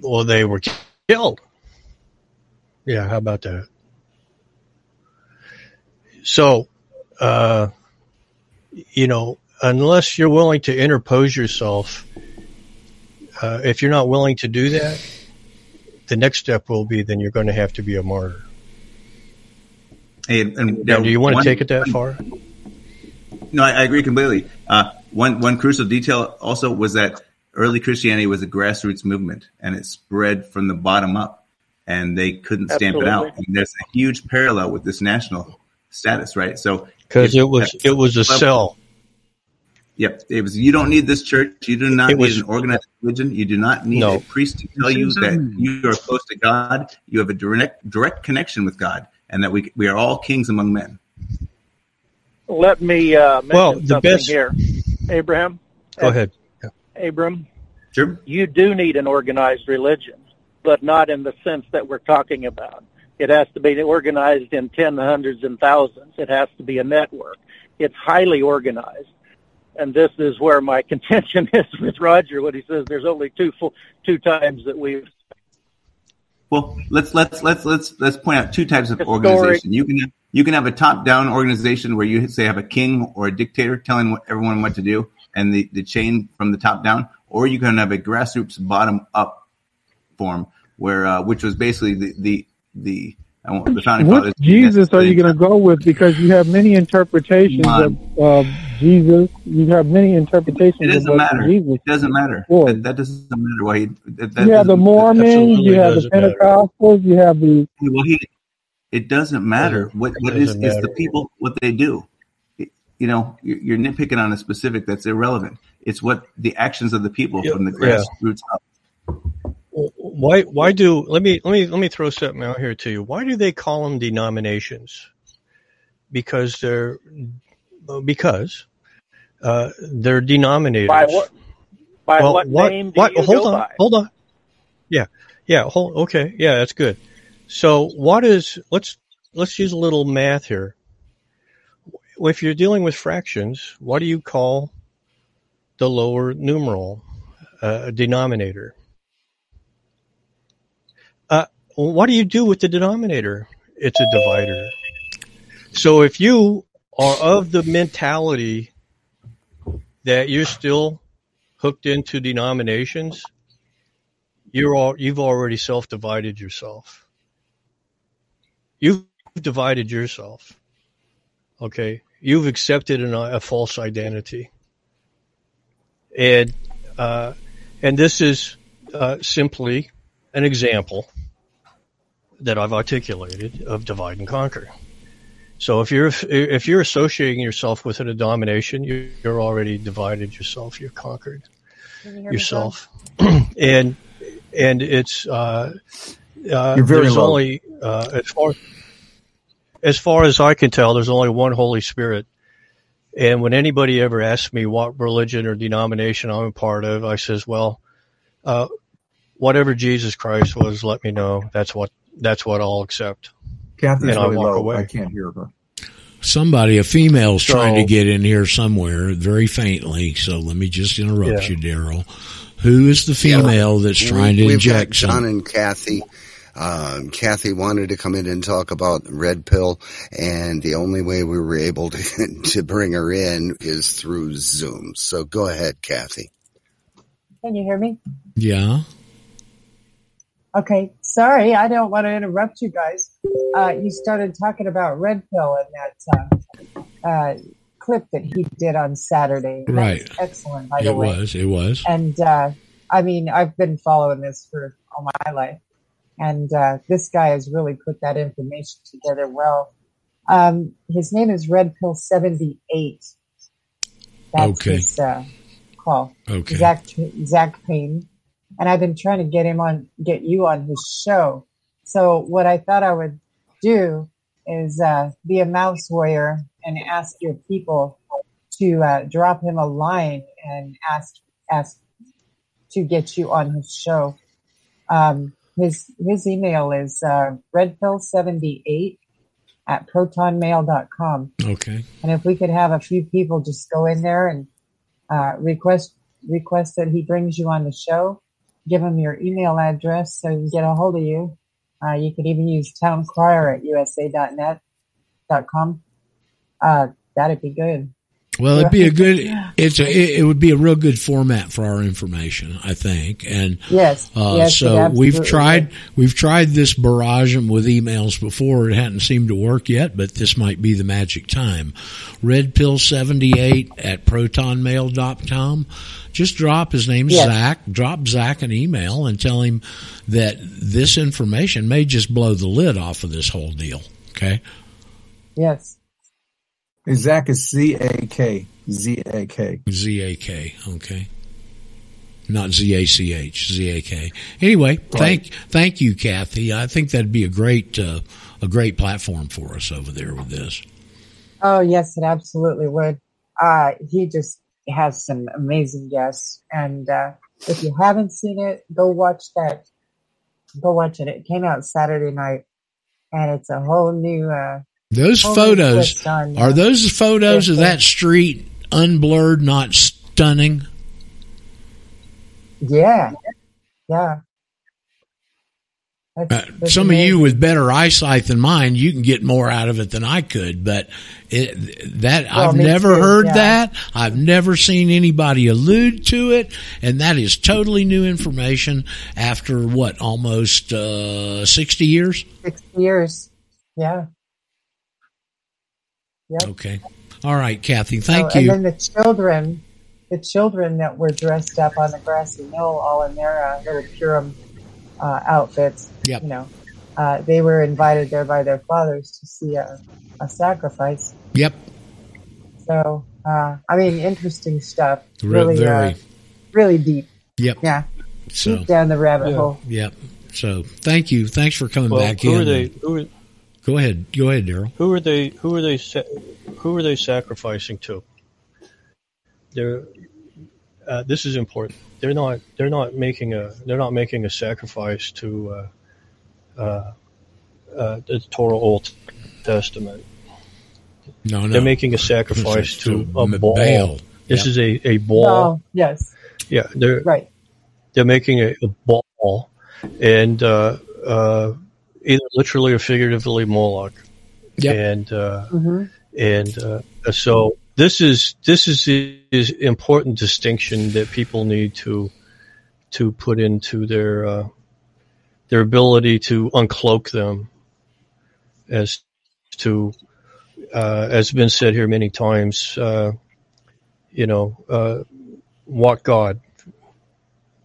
well, they were killed. Yeah, how about that? So, uh, you know, unless you're willing to interpose yourself, uh, if you're not willing to do that, the next step will be then you're going to have to be a martyr. Hey, and, and now, do you want one, to take it that one, far? No, I, I agree completely. Uh, one one crucial detail also was that early Christianity was a grassroots movement, and it spread from the bottom up, and they couldn't stamp Absolutely. It out. And there's a huge parallel with this national status, right? So because it was it was a level, cell. Yep, it was. You don't need this church. You do not it need was, an organized religion. You do not need no. a priest to tell you that you are close to God. You have a direct direct connection with God, and that we we are all kings among men. Let me uh, mention well, something best. Here. Abraham? Go ahead. Yeah. Abram, sure. You do need an organized religion, but not in the sense that we're talking about. It has to be organized in ten, hundreds, and thousands. It has to be a network. It's highly organized. And this is where my contention is with Roger, when he says there's only two two times that we've... Well, let's let's let's let's let's point out two types of Historic. Organization. You can you can have a top-down organization where you say have a king or a dictator telling what, everyone what to do, and the, the chain from the top down, or you can have a grassroots bottom-up form where uh, which was basically the the the, I want, the founding fathers. What Jesus are you going to go with? Because you have many interpretations of uh, Jesus. You have many interpretations. It doesn't of matter. Jesus. It doesn't matter. That, that doesn't matter. Why he, that, that you have the Mormons. You have the Pentecostals. You have the. Well, he, it doesn't matter what what is is the people what they do. It, you know, you're, you're nitpicking on a specific that's irrelevant. It's what the actions of the people yeah, from the grassroots yeah. up. Why? Why do? Let me let me let me throw something out here to you. Why do they call them denominations? Because they're because uh, they're denominators. By what? By well, what, what name? Do what, you hold go on. By? Hold on. Yeah. Yeah. Hold. Okay. Yeah. That's good. So what is? Let's let's use a little math here. If you're dealing with fractions, what do you call the lower numeral, uh, denominator? What do you do with the denominator? It's a divider. So if you are of the mentality that you're still hooked into denominations, you're all, you've already self-divided yourself. You've divided yourself. Okay? You've accepted an, a false identity. And, uh, and this is uh, simply an example that I've articulated of divide and conquer. So if you're if you're associating yourself with a domination, you, you're already divided yourself. You're conquered yourself, and and it's uh, uh, you're very there's low. Only uh, as far as far as I can tell, there's only one Holy Spirit. And when anybody ever asks me what religion or denomination I'm a part of, I says, well, uh, whatever Jesus Christ was, let me know. That's what. That's what I'll accept. Kathy's and really I walk low. Away. I can't hear her. Somebody, a female's so, trying to get in here somewhere very faintly, so let me just interrupt yeah. you, Daryl. Who is the female yeah. that's trying we, to inject something? John and Kathy. Um, Kathy wanted to come in and talk about Red Pill, and the only way we were able to, to bring her in is through Zoom. So go ahead, Kathy. Can you hear me? Yeah. Okay, sorry, I don't want to interrupt you guys. Uh, you started talking about Red Pill in that uh, uh, clip that he did on Saturday. Right. That was excellent, by the way. It was, it was. And, uh, I mean, I've been following this for all my life. And uh, this guy has really put that information together well. Um, his name is Red Pill seventy-eight. That's okay. his uh, call. Okay. Zach, Zach Payne. And I've been trying to get him on, get you on his show. So what I thought I would do is uh, be a mouse warrior and ask your people to uh, drop him a line and ask ask to get you on his show. Um, His his email is uh, redpill seventy-eight at proton mail dot com. Okay. And if we could have a few people just go in there and uh, request request that he brings you on the show, give him your email address so he can get a hold of you. Uh, you could even use town crier at u s a dot net dot com. Uh, that'd be good. Well, it'd be a good, it's a, it would be a real good format for our information, I think. And, yes, uh, yes, so we've tried, we've tried this barrage with emails before. It hadn't seemed to work yet, but this might be the magic time. redpill seventy-eight at proton mail dot com. Just drop his name, yes. Zach, drop Zach an email and tell him that this information may just blow the lid off of this whole deal. Okay. Yes. Zach is C A K. Z A K. Z A K. Okay. Not Z A C H. Z A K. Anyway, right. thank thank you, Kathy. I think that'd be a great uh, a great platform for us over there with this. Oh, yes, it absolutely would. Uh, he just has some amazing guests. And uh, if you haven't seen it, go watch that. Go watch it. It came out Saturday night, and it's a whole new... Uh, Those Holy photos, on, yeah. Are those photos yeah. of that street unblurred, not stunning? Yeah. Yeah. That's, that's uh, some amazing. Of you with better eyesight than mine, you can get more out of it than I could, but it, that well, I've never too, heard yeah. that. I've never seen anybody allude to it, and that is totally new information after, what, almost uh, sixty years? sixty years, yeah. Yep. Okay. All right, Kathy. Thank so, you. And then the children, the children that were dressed up on the grassy knoll, all in their uh, little Purim uh, outfits. Yep. You know, uh, they were invited there by their fathers to see a, a sacrifice. Yep. So, uh, I mean, interesting stuff. Really, Very. Uh, really deep. Yep. Yeah. So, deep down the rabbit yeah. hole. Yep. So, thank you. Thanks for coming well, back who in. Are they, who are they? Go ahead, go ahead, Daryl. Who are they? Who are they? Who are they sacrificing to? They're. Uh, this is important. They're not. They're not making a. They're not making a sacrifice to uh, uh, uh, the Torah, Old Testament. No, no. They're making a sacrifice to, to a Baal. Baal. This yeah. is a a Baal. Baal. Yes. Yeah. They're right. They're making a, a Baal, and. Uh, uh, Either literally or figuratively, Moloch, yep. and uh, mm-hmm. and uh, so this is this is the is important distinction that people need to to put into their uh, their ability to uncloak them, as to uh, as been said here many times, uh, you know, uh, what God.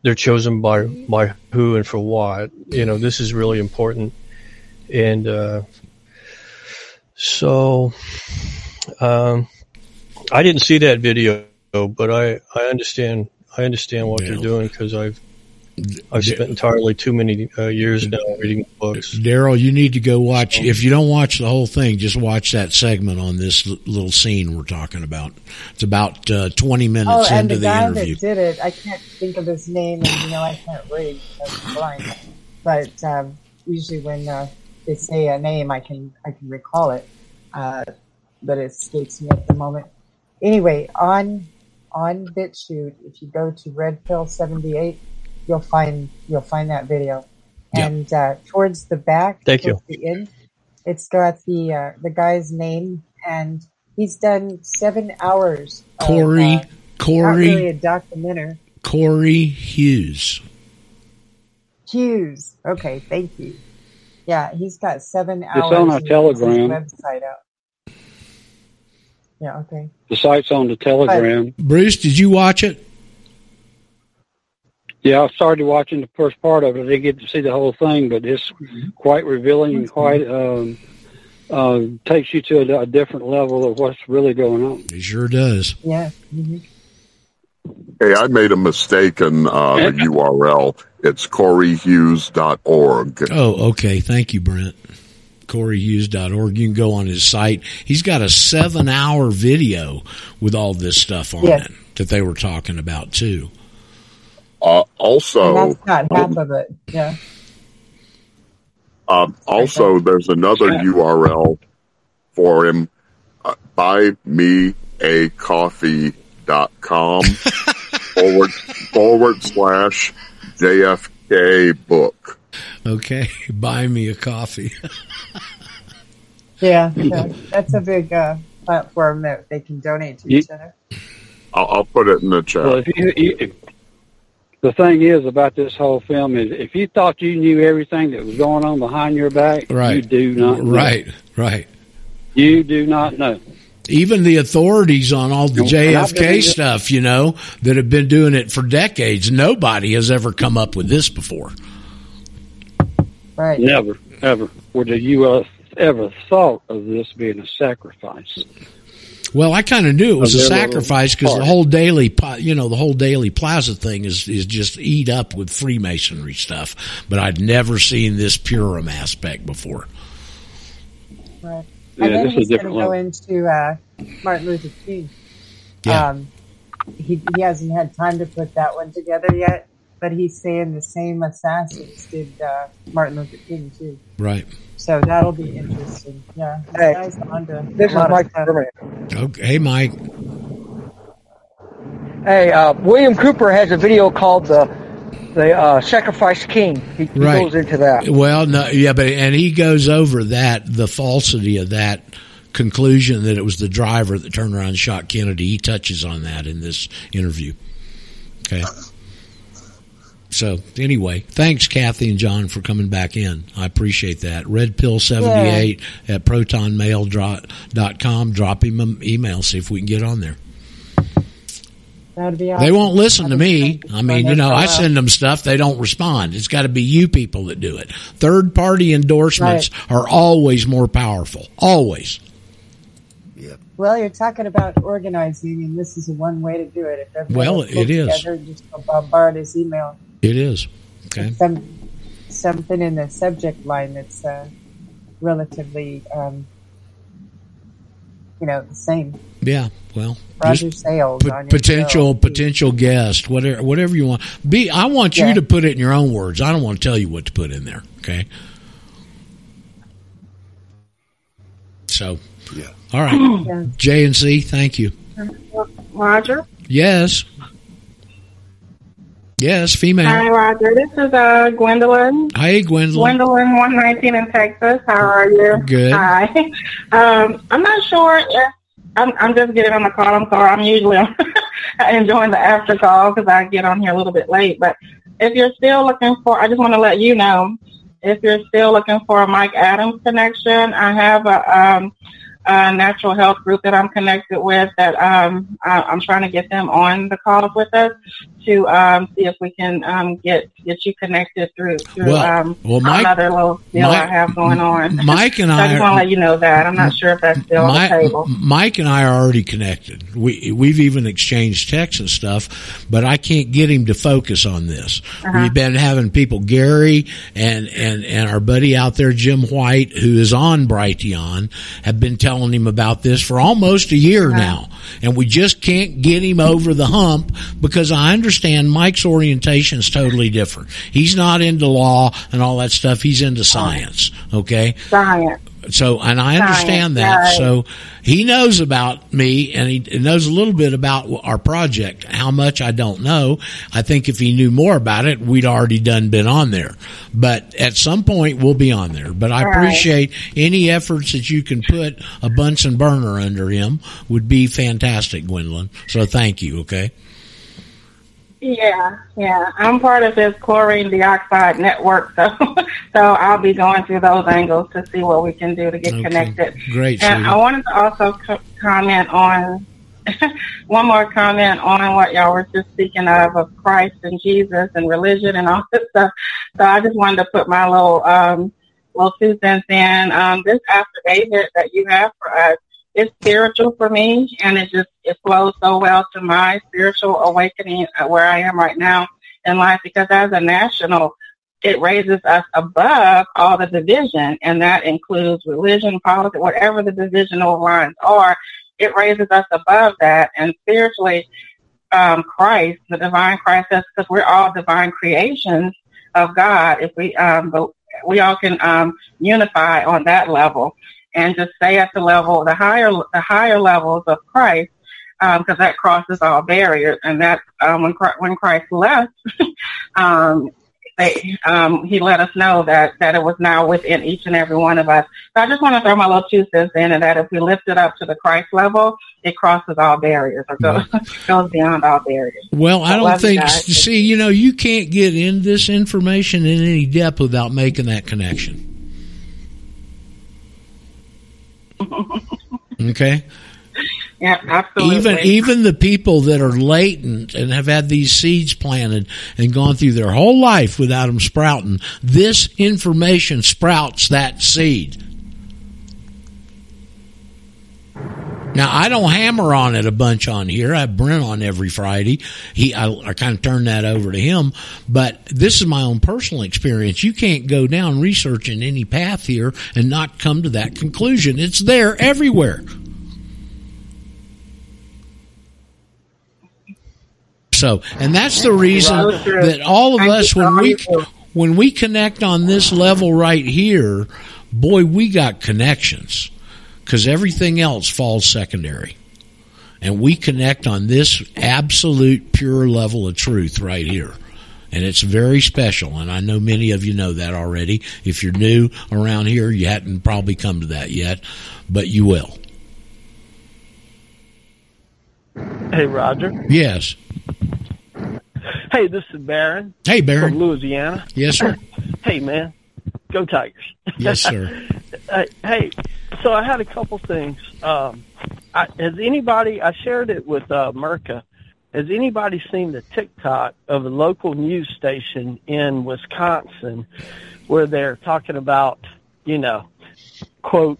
They're chosen by by who and for what. You know, this is really important. And uh, so um, I didn't see that video, but I, I understand I understand what Daryl. They're doing because I've I've spent entirely too many uh, years now reading books. Daryl, you need to go watch. So, if you don't watch the whole thing, just watch that segment on this l- little scene we're talking about. It's about uh, twenty minutes oh, into the, the interview. Oh, and the guy that did it, I can't think of his name, and you know I can't read. I'm blind, but um, usually when uh, they say a name, I can I can recall it, uh, but it escapes me at the moment. Anyway, on on BitChute, if you go to Red Pill seventy-eight, you'll find you'll find that video, yeah. and uh, towards the back, Thank towards you. the end, it's got the uh, the guy's name, and he's done seven hours. Corey, of, uh, Corey, not really a documentary. Corey Hughes. Hughes. Okay, thank you. Yeah, he's got seven hours. It's on our Telegram website out. Yeah. Okay. The site's on the Telegram. But, Bruce, did you watch it? Yeah, I started watching the first part of it. I didn't get to see the whole thing, but it's quite revealing and quite um, uh, takes you to a, a different level of what's really going on. It sure does. Yeah. Mm-hmm. Hey, I made a mistake in uh, the U R L. It's Cory Hughes dot org. Oh, okay. Thank you, Brent. Cory Hughes dot org. You can go on his site. He's got a seven-hour video with all this stuff on yes. it that they were talking about, too. Uh, also, and that's not half um, of it. Yeah. Um, also, there's another U R L for him, uh, buy me a coffee dot com forward, forward slash J F K book. Okay, buy me a coffee. Yeah, that, that's a big uh, platform that they can donate to you, each other. I'll, I'll put it in the chat. Well, if you, you, the thing is about this whole film is if you thought you knew everything that was going on behind your back, right. you do not know. Right, right. You do not know. Even the authorities on all the J F K stuff, you know, that have been doing it for decades, nobody has ever come up with this before. Right. Never, ever. Would the U S ever thought of this being a sacrifice? Well, I kind of knew it was a sacrifice because the whole Dealey, you know, the whole Dealey Plaza thing is is just eat up with Freemasonry stuff. But I'd never seen this Purim aspect before. Right. Yeah, and then he's going to go into uh, Martin Luther King. Yeah. Um, he he hasn't had time to put that one together yet, but he's saying the same assassins did uh, Martin Luther King too. Right. So that'll be interesting. Yeah. Hey, nice to, this is Mike Cooperman. Okay, Mike. Hey, uh, William Cooper has a video called the the uh, Sacrifice King. He, he right. goes into that. Well, no, yeah, but and he goes over that the falsity of that conclusion that it was the driver that turned around and shot Kennedy. He touches on that in this interview. Okay. So anyway, thanks, Kathy and John, for coming back in. I appreciate that. Red Pill seventy-eight yeah. at proton mail dot com. Drop him an email, see if we can get on there. That'd be awesome. They won't listen That'd to me. Fun. I mean, you know, I send them stuff. They don't respond. It's got to be you people that do it. Third-party endorsements right. are always more powerful. Always. Yeah. Well, you're talking about organizing, and this is one way to do it. If well, it is. Together, just bombard his email. It is. Okay. Some, something in the subject line that's uh, relatively, um, you know, the same. Yeah. Well, Roger Sales, p- on potential show. potential guest, whatever whatever you want. Be. I want you yeah. to put it in your own words. I don't want to tell you what to put in there. Okay. So. Yeah. All right. Yeah. J and C. Thank you. Roger. Yes. Yes, female. Hi, Roger. This is uh, Gwendolyn. Hi, Gwendolyn. Gwendolyn, one nineteen in Texas. How are you? Good. Hi. Um, I'm not sure. If, I'm, I'm just getting on the call. I'm sorry. I'm usually on, enjoying the after call because I get on here a little bit late. But if you're still looking for, I just want to let you know, if you're still looking for a Mike Adams connection, I have a um, uh, natural health group that I'm connected with that, um, I, I'm trying to get them on the call with us to, um, see if we can, um, get, get you connected through, through well, um, well, Mike, another little deal Mike, I have going on. Mike and so I, I just want to let you know that. I'm not sure if that's still Mike, on the table. Mike and I are already connected. We, we've even exchanged texts and stuff, but I can't get him to focus on this. Uh-huh. We've been having people, Gary and, and, and our buddy out there, Jim White, who is on Brighteon, have been telling telling him about this for almost a year right. now, and we just can't get him over the hump because I understand Mike's orientation is totally different. He's not into law and all that stuff. He's into science, okay? Science. So, and I understand science, that. Right. So he knows about me, and he knows a little bit about our project. How much, I don't know. I think if he knew more about it, we'd already done been on there. But at some point, we'll be on there. But I right. appreciate any efforts that you can put a Bunsen burner under him would be fantastic, Gwendolyn. So thank you, okay? Yeah, yeah. I'm part of this chlorine dioxide network, so so I'll be going through those angles to see what we can do to get okay. connected. Great. And sweetie. I wanted to also co- comment on, one more comment on what y'all were just speaking of, of Christ and Jesus and religion and all this stuff. So I just wanted to put my little, um, little two cents in. Um, this affidavit that you have for us, it's spiritual for me, and it just it flows so well to my spiritual awakening where I am right now in life, because as a national, it raises us above all the division, and that includes religion, politics, whatever the divisional lines are. It raises us above that, and spiritually, um, Christ, the divine Christ, because we're all divine creations of God if we um, we all can um, unify on that level and just stay at the level, the higher, the higher levels of Christ, because um, that crosses all barriers. And that um, when when Christ left, um, they, um, he let us know that that it was now within each and every one of us. So I just want to throw my little two cents in, and that if we lift it up to the Christ level, it crosses all barriers, or goes, goes beyond all barriers. Well, I don't think, see, you know, you can't get in this information in any depth without making that connection. Okay? Yeah, absolutely. Even even the people that are latent and have had these seeds planted and gone through their whole life without them sprouting, this information sprouts that seed. Now, I don't hammer on it a bunch on here. I have Brent on every Friday. He, I, I kind of turn that over to him. But this is my own personal experience. You can't go down researching any path here and not come to that conclusion. It's there everywhere. So, and that's the reason that all of us, when we when we connect on this level right here, boy, we got connections. Because everything else falls secondary. And we connect on this absolute pure level of truth right here. And it's very special. And I know many of you know that already. If you're new around here, you hadn't probably come to that yet. But you will. Hey, Roger. Yes. Hey, this is Barron. Hey, Barron. From Louisiana. Yes, sir. Hey, man. Go Tigers. Yes, sir. Hey, so I had a couple things. Um, I, has anybody, I shared it with uh, Merca, has anybody seen the TikTok of a local news station in Wisconsin where they're talking about, you know, quote,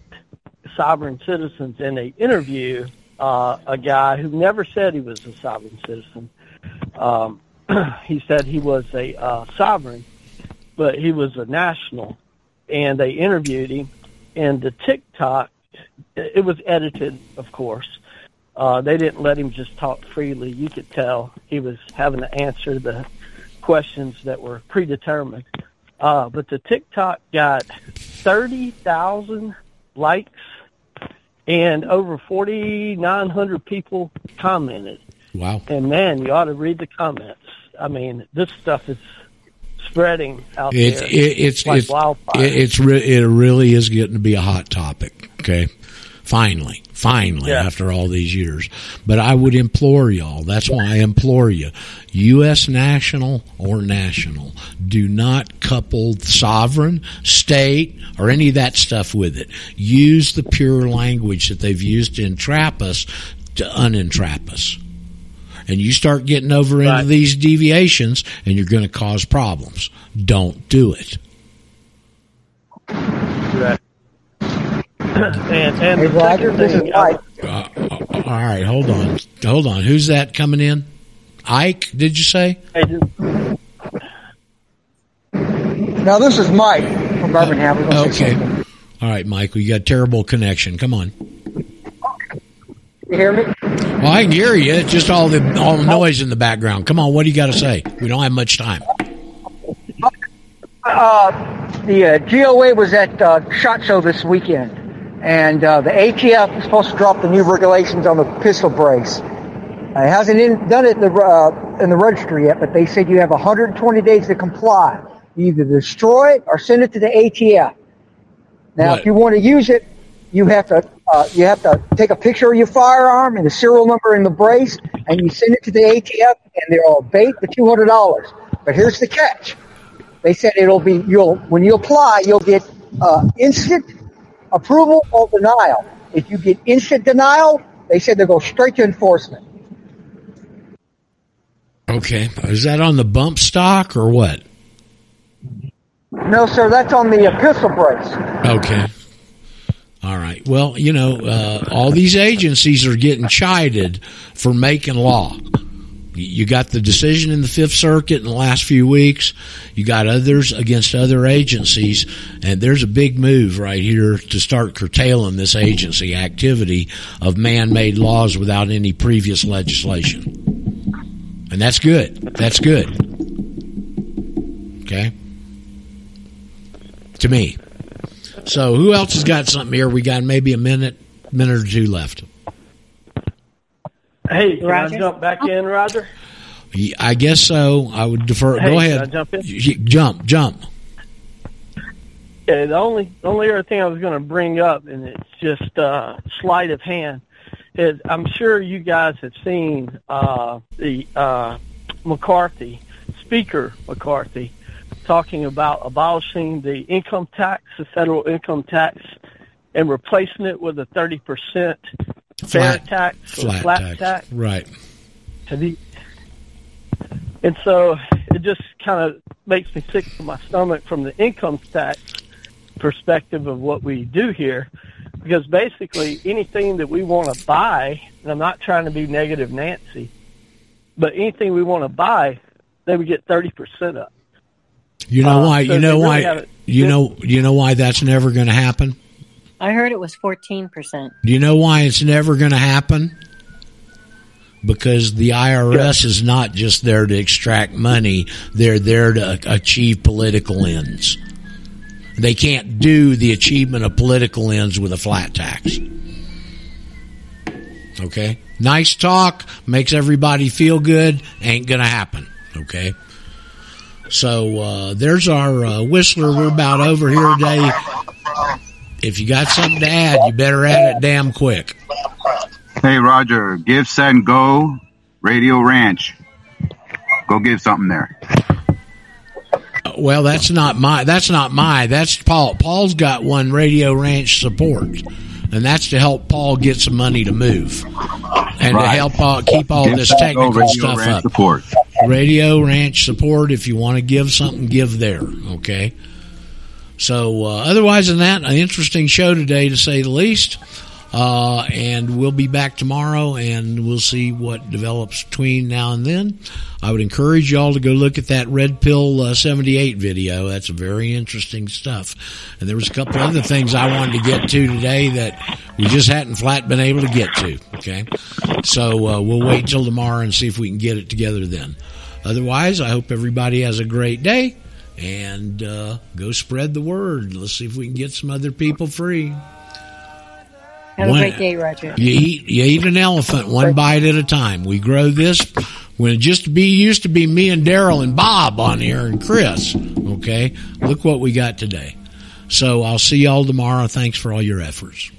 sovereign citizens, and they interview uh, a guy who never said he was a sovereign citizen. Um, he said he was a uh, sovereign, but he was a national, and they interviewed him. And the TikTok, it was edited, of course. Uh, they didn't let him just talk freely. You could tell he was having to answer the questions that were predetermined. Uh, but the TikTok got thirty thousand likes and over forty-nine hundred people commented. Wow. And, man, you ought to read the comments. I mean, this stuff is spreading out it, there. It, it's like it's wildfire. It, it's re- it really is getting to be a hot topic. Okay, finally, finally, yeah. After all these years. But I would implore y'all. That's why I implore you, U S national or national, do not couple sovereign, state, or any of that stuff with it. Use the pure language that they've used to entrap us to unentrap us. And you start getting over into right. these deviations, and you're going to cause problems. Don't do it. Right. and, and hey, Roger, this is Mike. Uh, all right, hold on. Hold on. Who's that coming in? Ike, did you say? Hey, just... No, this is Mike from Birmingham. Uh, okay. All right, Mike, we got a terrible connection. Come on. You hear me? Well, I can hear you. It's just all the all the noise in the background. Come on, what do you got to say? We don't have much time. Uh, the uh, G O A was at uh, SHOT Show this weekend, and uh, the A T F is supposed to drop the new regulations on the pistol brace. Uh, it hasn't in, done it in the, uh, in the registry yet, but they said you have one hundred twenty days to comply. You either destroy it or send it to the A T F. Now, what? If you want to use it, you have to uh, you have to take a picture of your firearm and the serial number in the brace, and you send it to the A T F, and they'll abate the two hundred dollars. But here's the catch: they said it'll be you'll when you apply, you'll get uh, instant approval or denial. If you get instant denial, they said they'll go straight to enforcement. Okay, is that on the bump stock or what? No, sir, that's on the uh, pistol brace. Okay. All right. Well, you know, uh, all these agencies are getting chided for making law. You got the decision in the Fifth Circuit in the last few weeks. You got others against other agencies. And there's a big move right here to start curtailing this agency activity of man-made laws without any previous legislation. And that's good. That's good. Okay? to me. So who else has got something here? We got maybe a minute, minute or two left. Hey, can Roger? I jump back oh. in, Roger? I guess so. I would defer. Hey, go ahead. Can I jump in? Jump, jump. Yeah, the only, only other thing I was going to bring up, and it's just uh, sleight of hand, is I'm sure you guys have seen uh, the uh, McCarthy, Speaker McCarthy, talking about abolishing the income tax, the federal income tax, and replacing it with a thirty percent fair tax or flat, flat tax. tax. Right. And, he, and so it just kind of makes me sick to my stomach from the income tax perspective of what we do here, because basically anything that we want to buy, and I'm not trying to be negative Nancy, but anything we want to buy, they would get thirty percent up. You know why? Uh, so you know why? Really you know you know why that's never going to happen? I heard it was fourteen percent. Do you know why it's never going to happen? Because the I R S yeah. is not just there to extract money; they're there to achieve political ends. They can't do the achievement of political ends with a flat tax. Okay, nice talk, makes everybody feel good. Ain't going to happen. Okay. So uh, there's our uh, Whistler. We're about over here today. If you got something to add, you better add it damn quick. Hey, Roger, give, send, go, Radio Ranch. Go give something there. Well, that's not my. That's not my. That's Paul. Paul's got one, Radio Ranch Support, and that's to help Paul get some money to move and right. to help all, keep all give, this technical go, stuff Ranch up. Support. Radio Ranch Support. If you want to give something, give there. Okay. So uh, otherwise than that, an interesting show today, to say the least. Uh, and we'll be back tomorrow, and we'll see what develops between now and then. I would encourage you all to go look at that Red Pill uh, seventy-eight video. That's very interesting stuff. And there was a couple other things I wanted to get to today that we just hadn't flat been able to get to. Okay, so uh, we'll wait till tomorrow and see if we can get it together then. Otherwise, I hope everybody has a great day, and uh, go spread the word. Let's see if we can get some other people free. Have one, a great day, Roger. You eat, you eat an elephant one bite at a time. We grow this when it just be used to be me and Daryl and Bob on here and Chris. Okay, look what we got today. So I'll see y'all tomorrow. Thanks for all your efforts.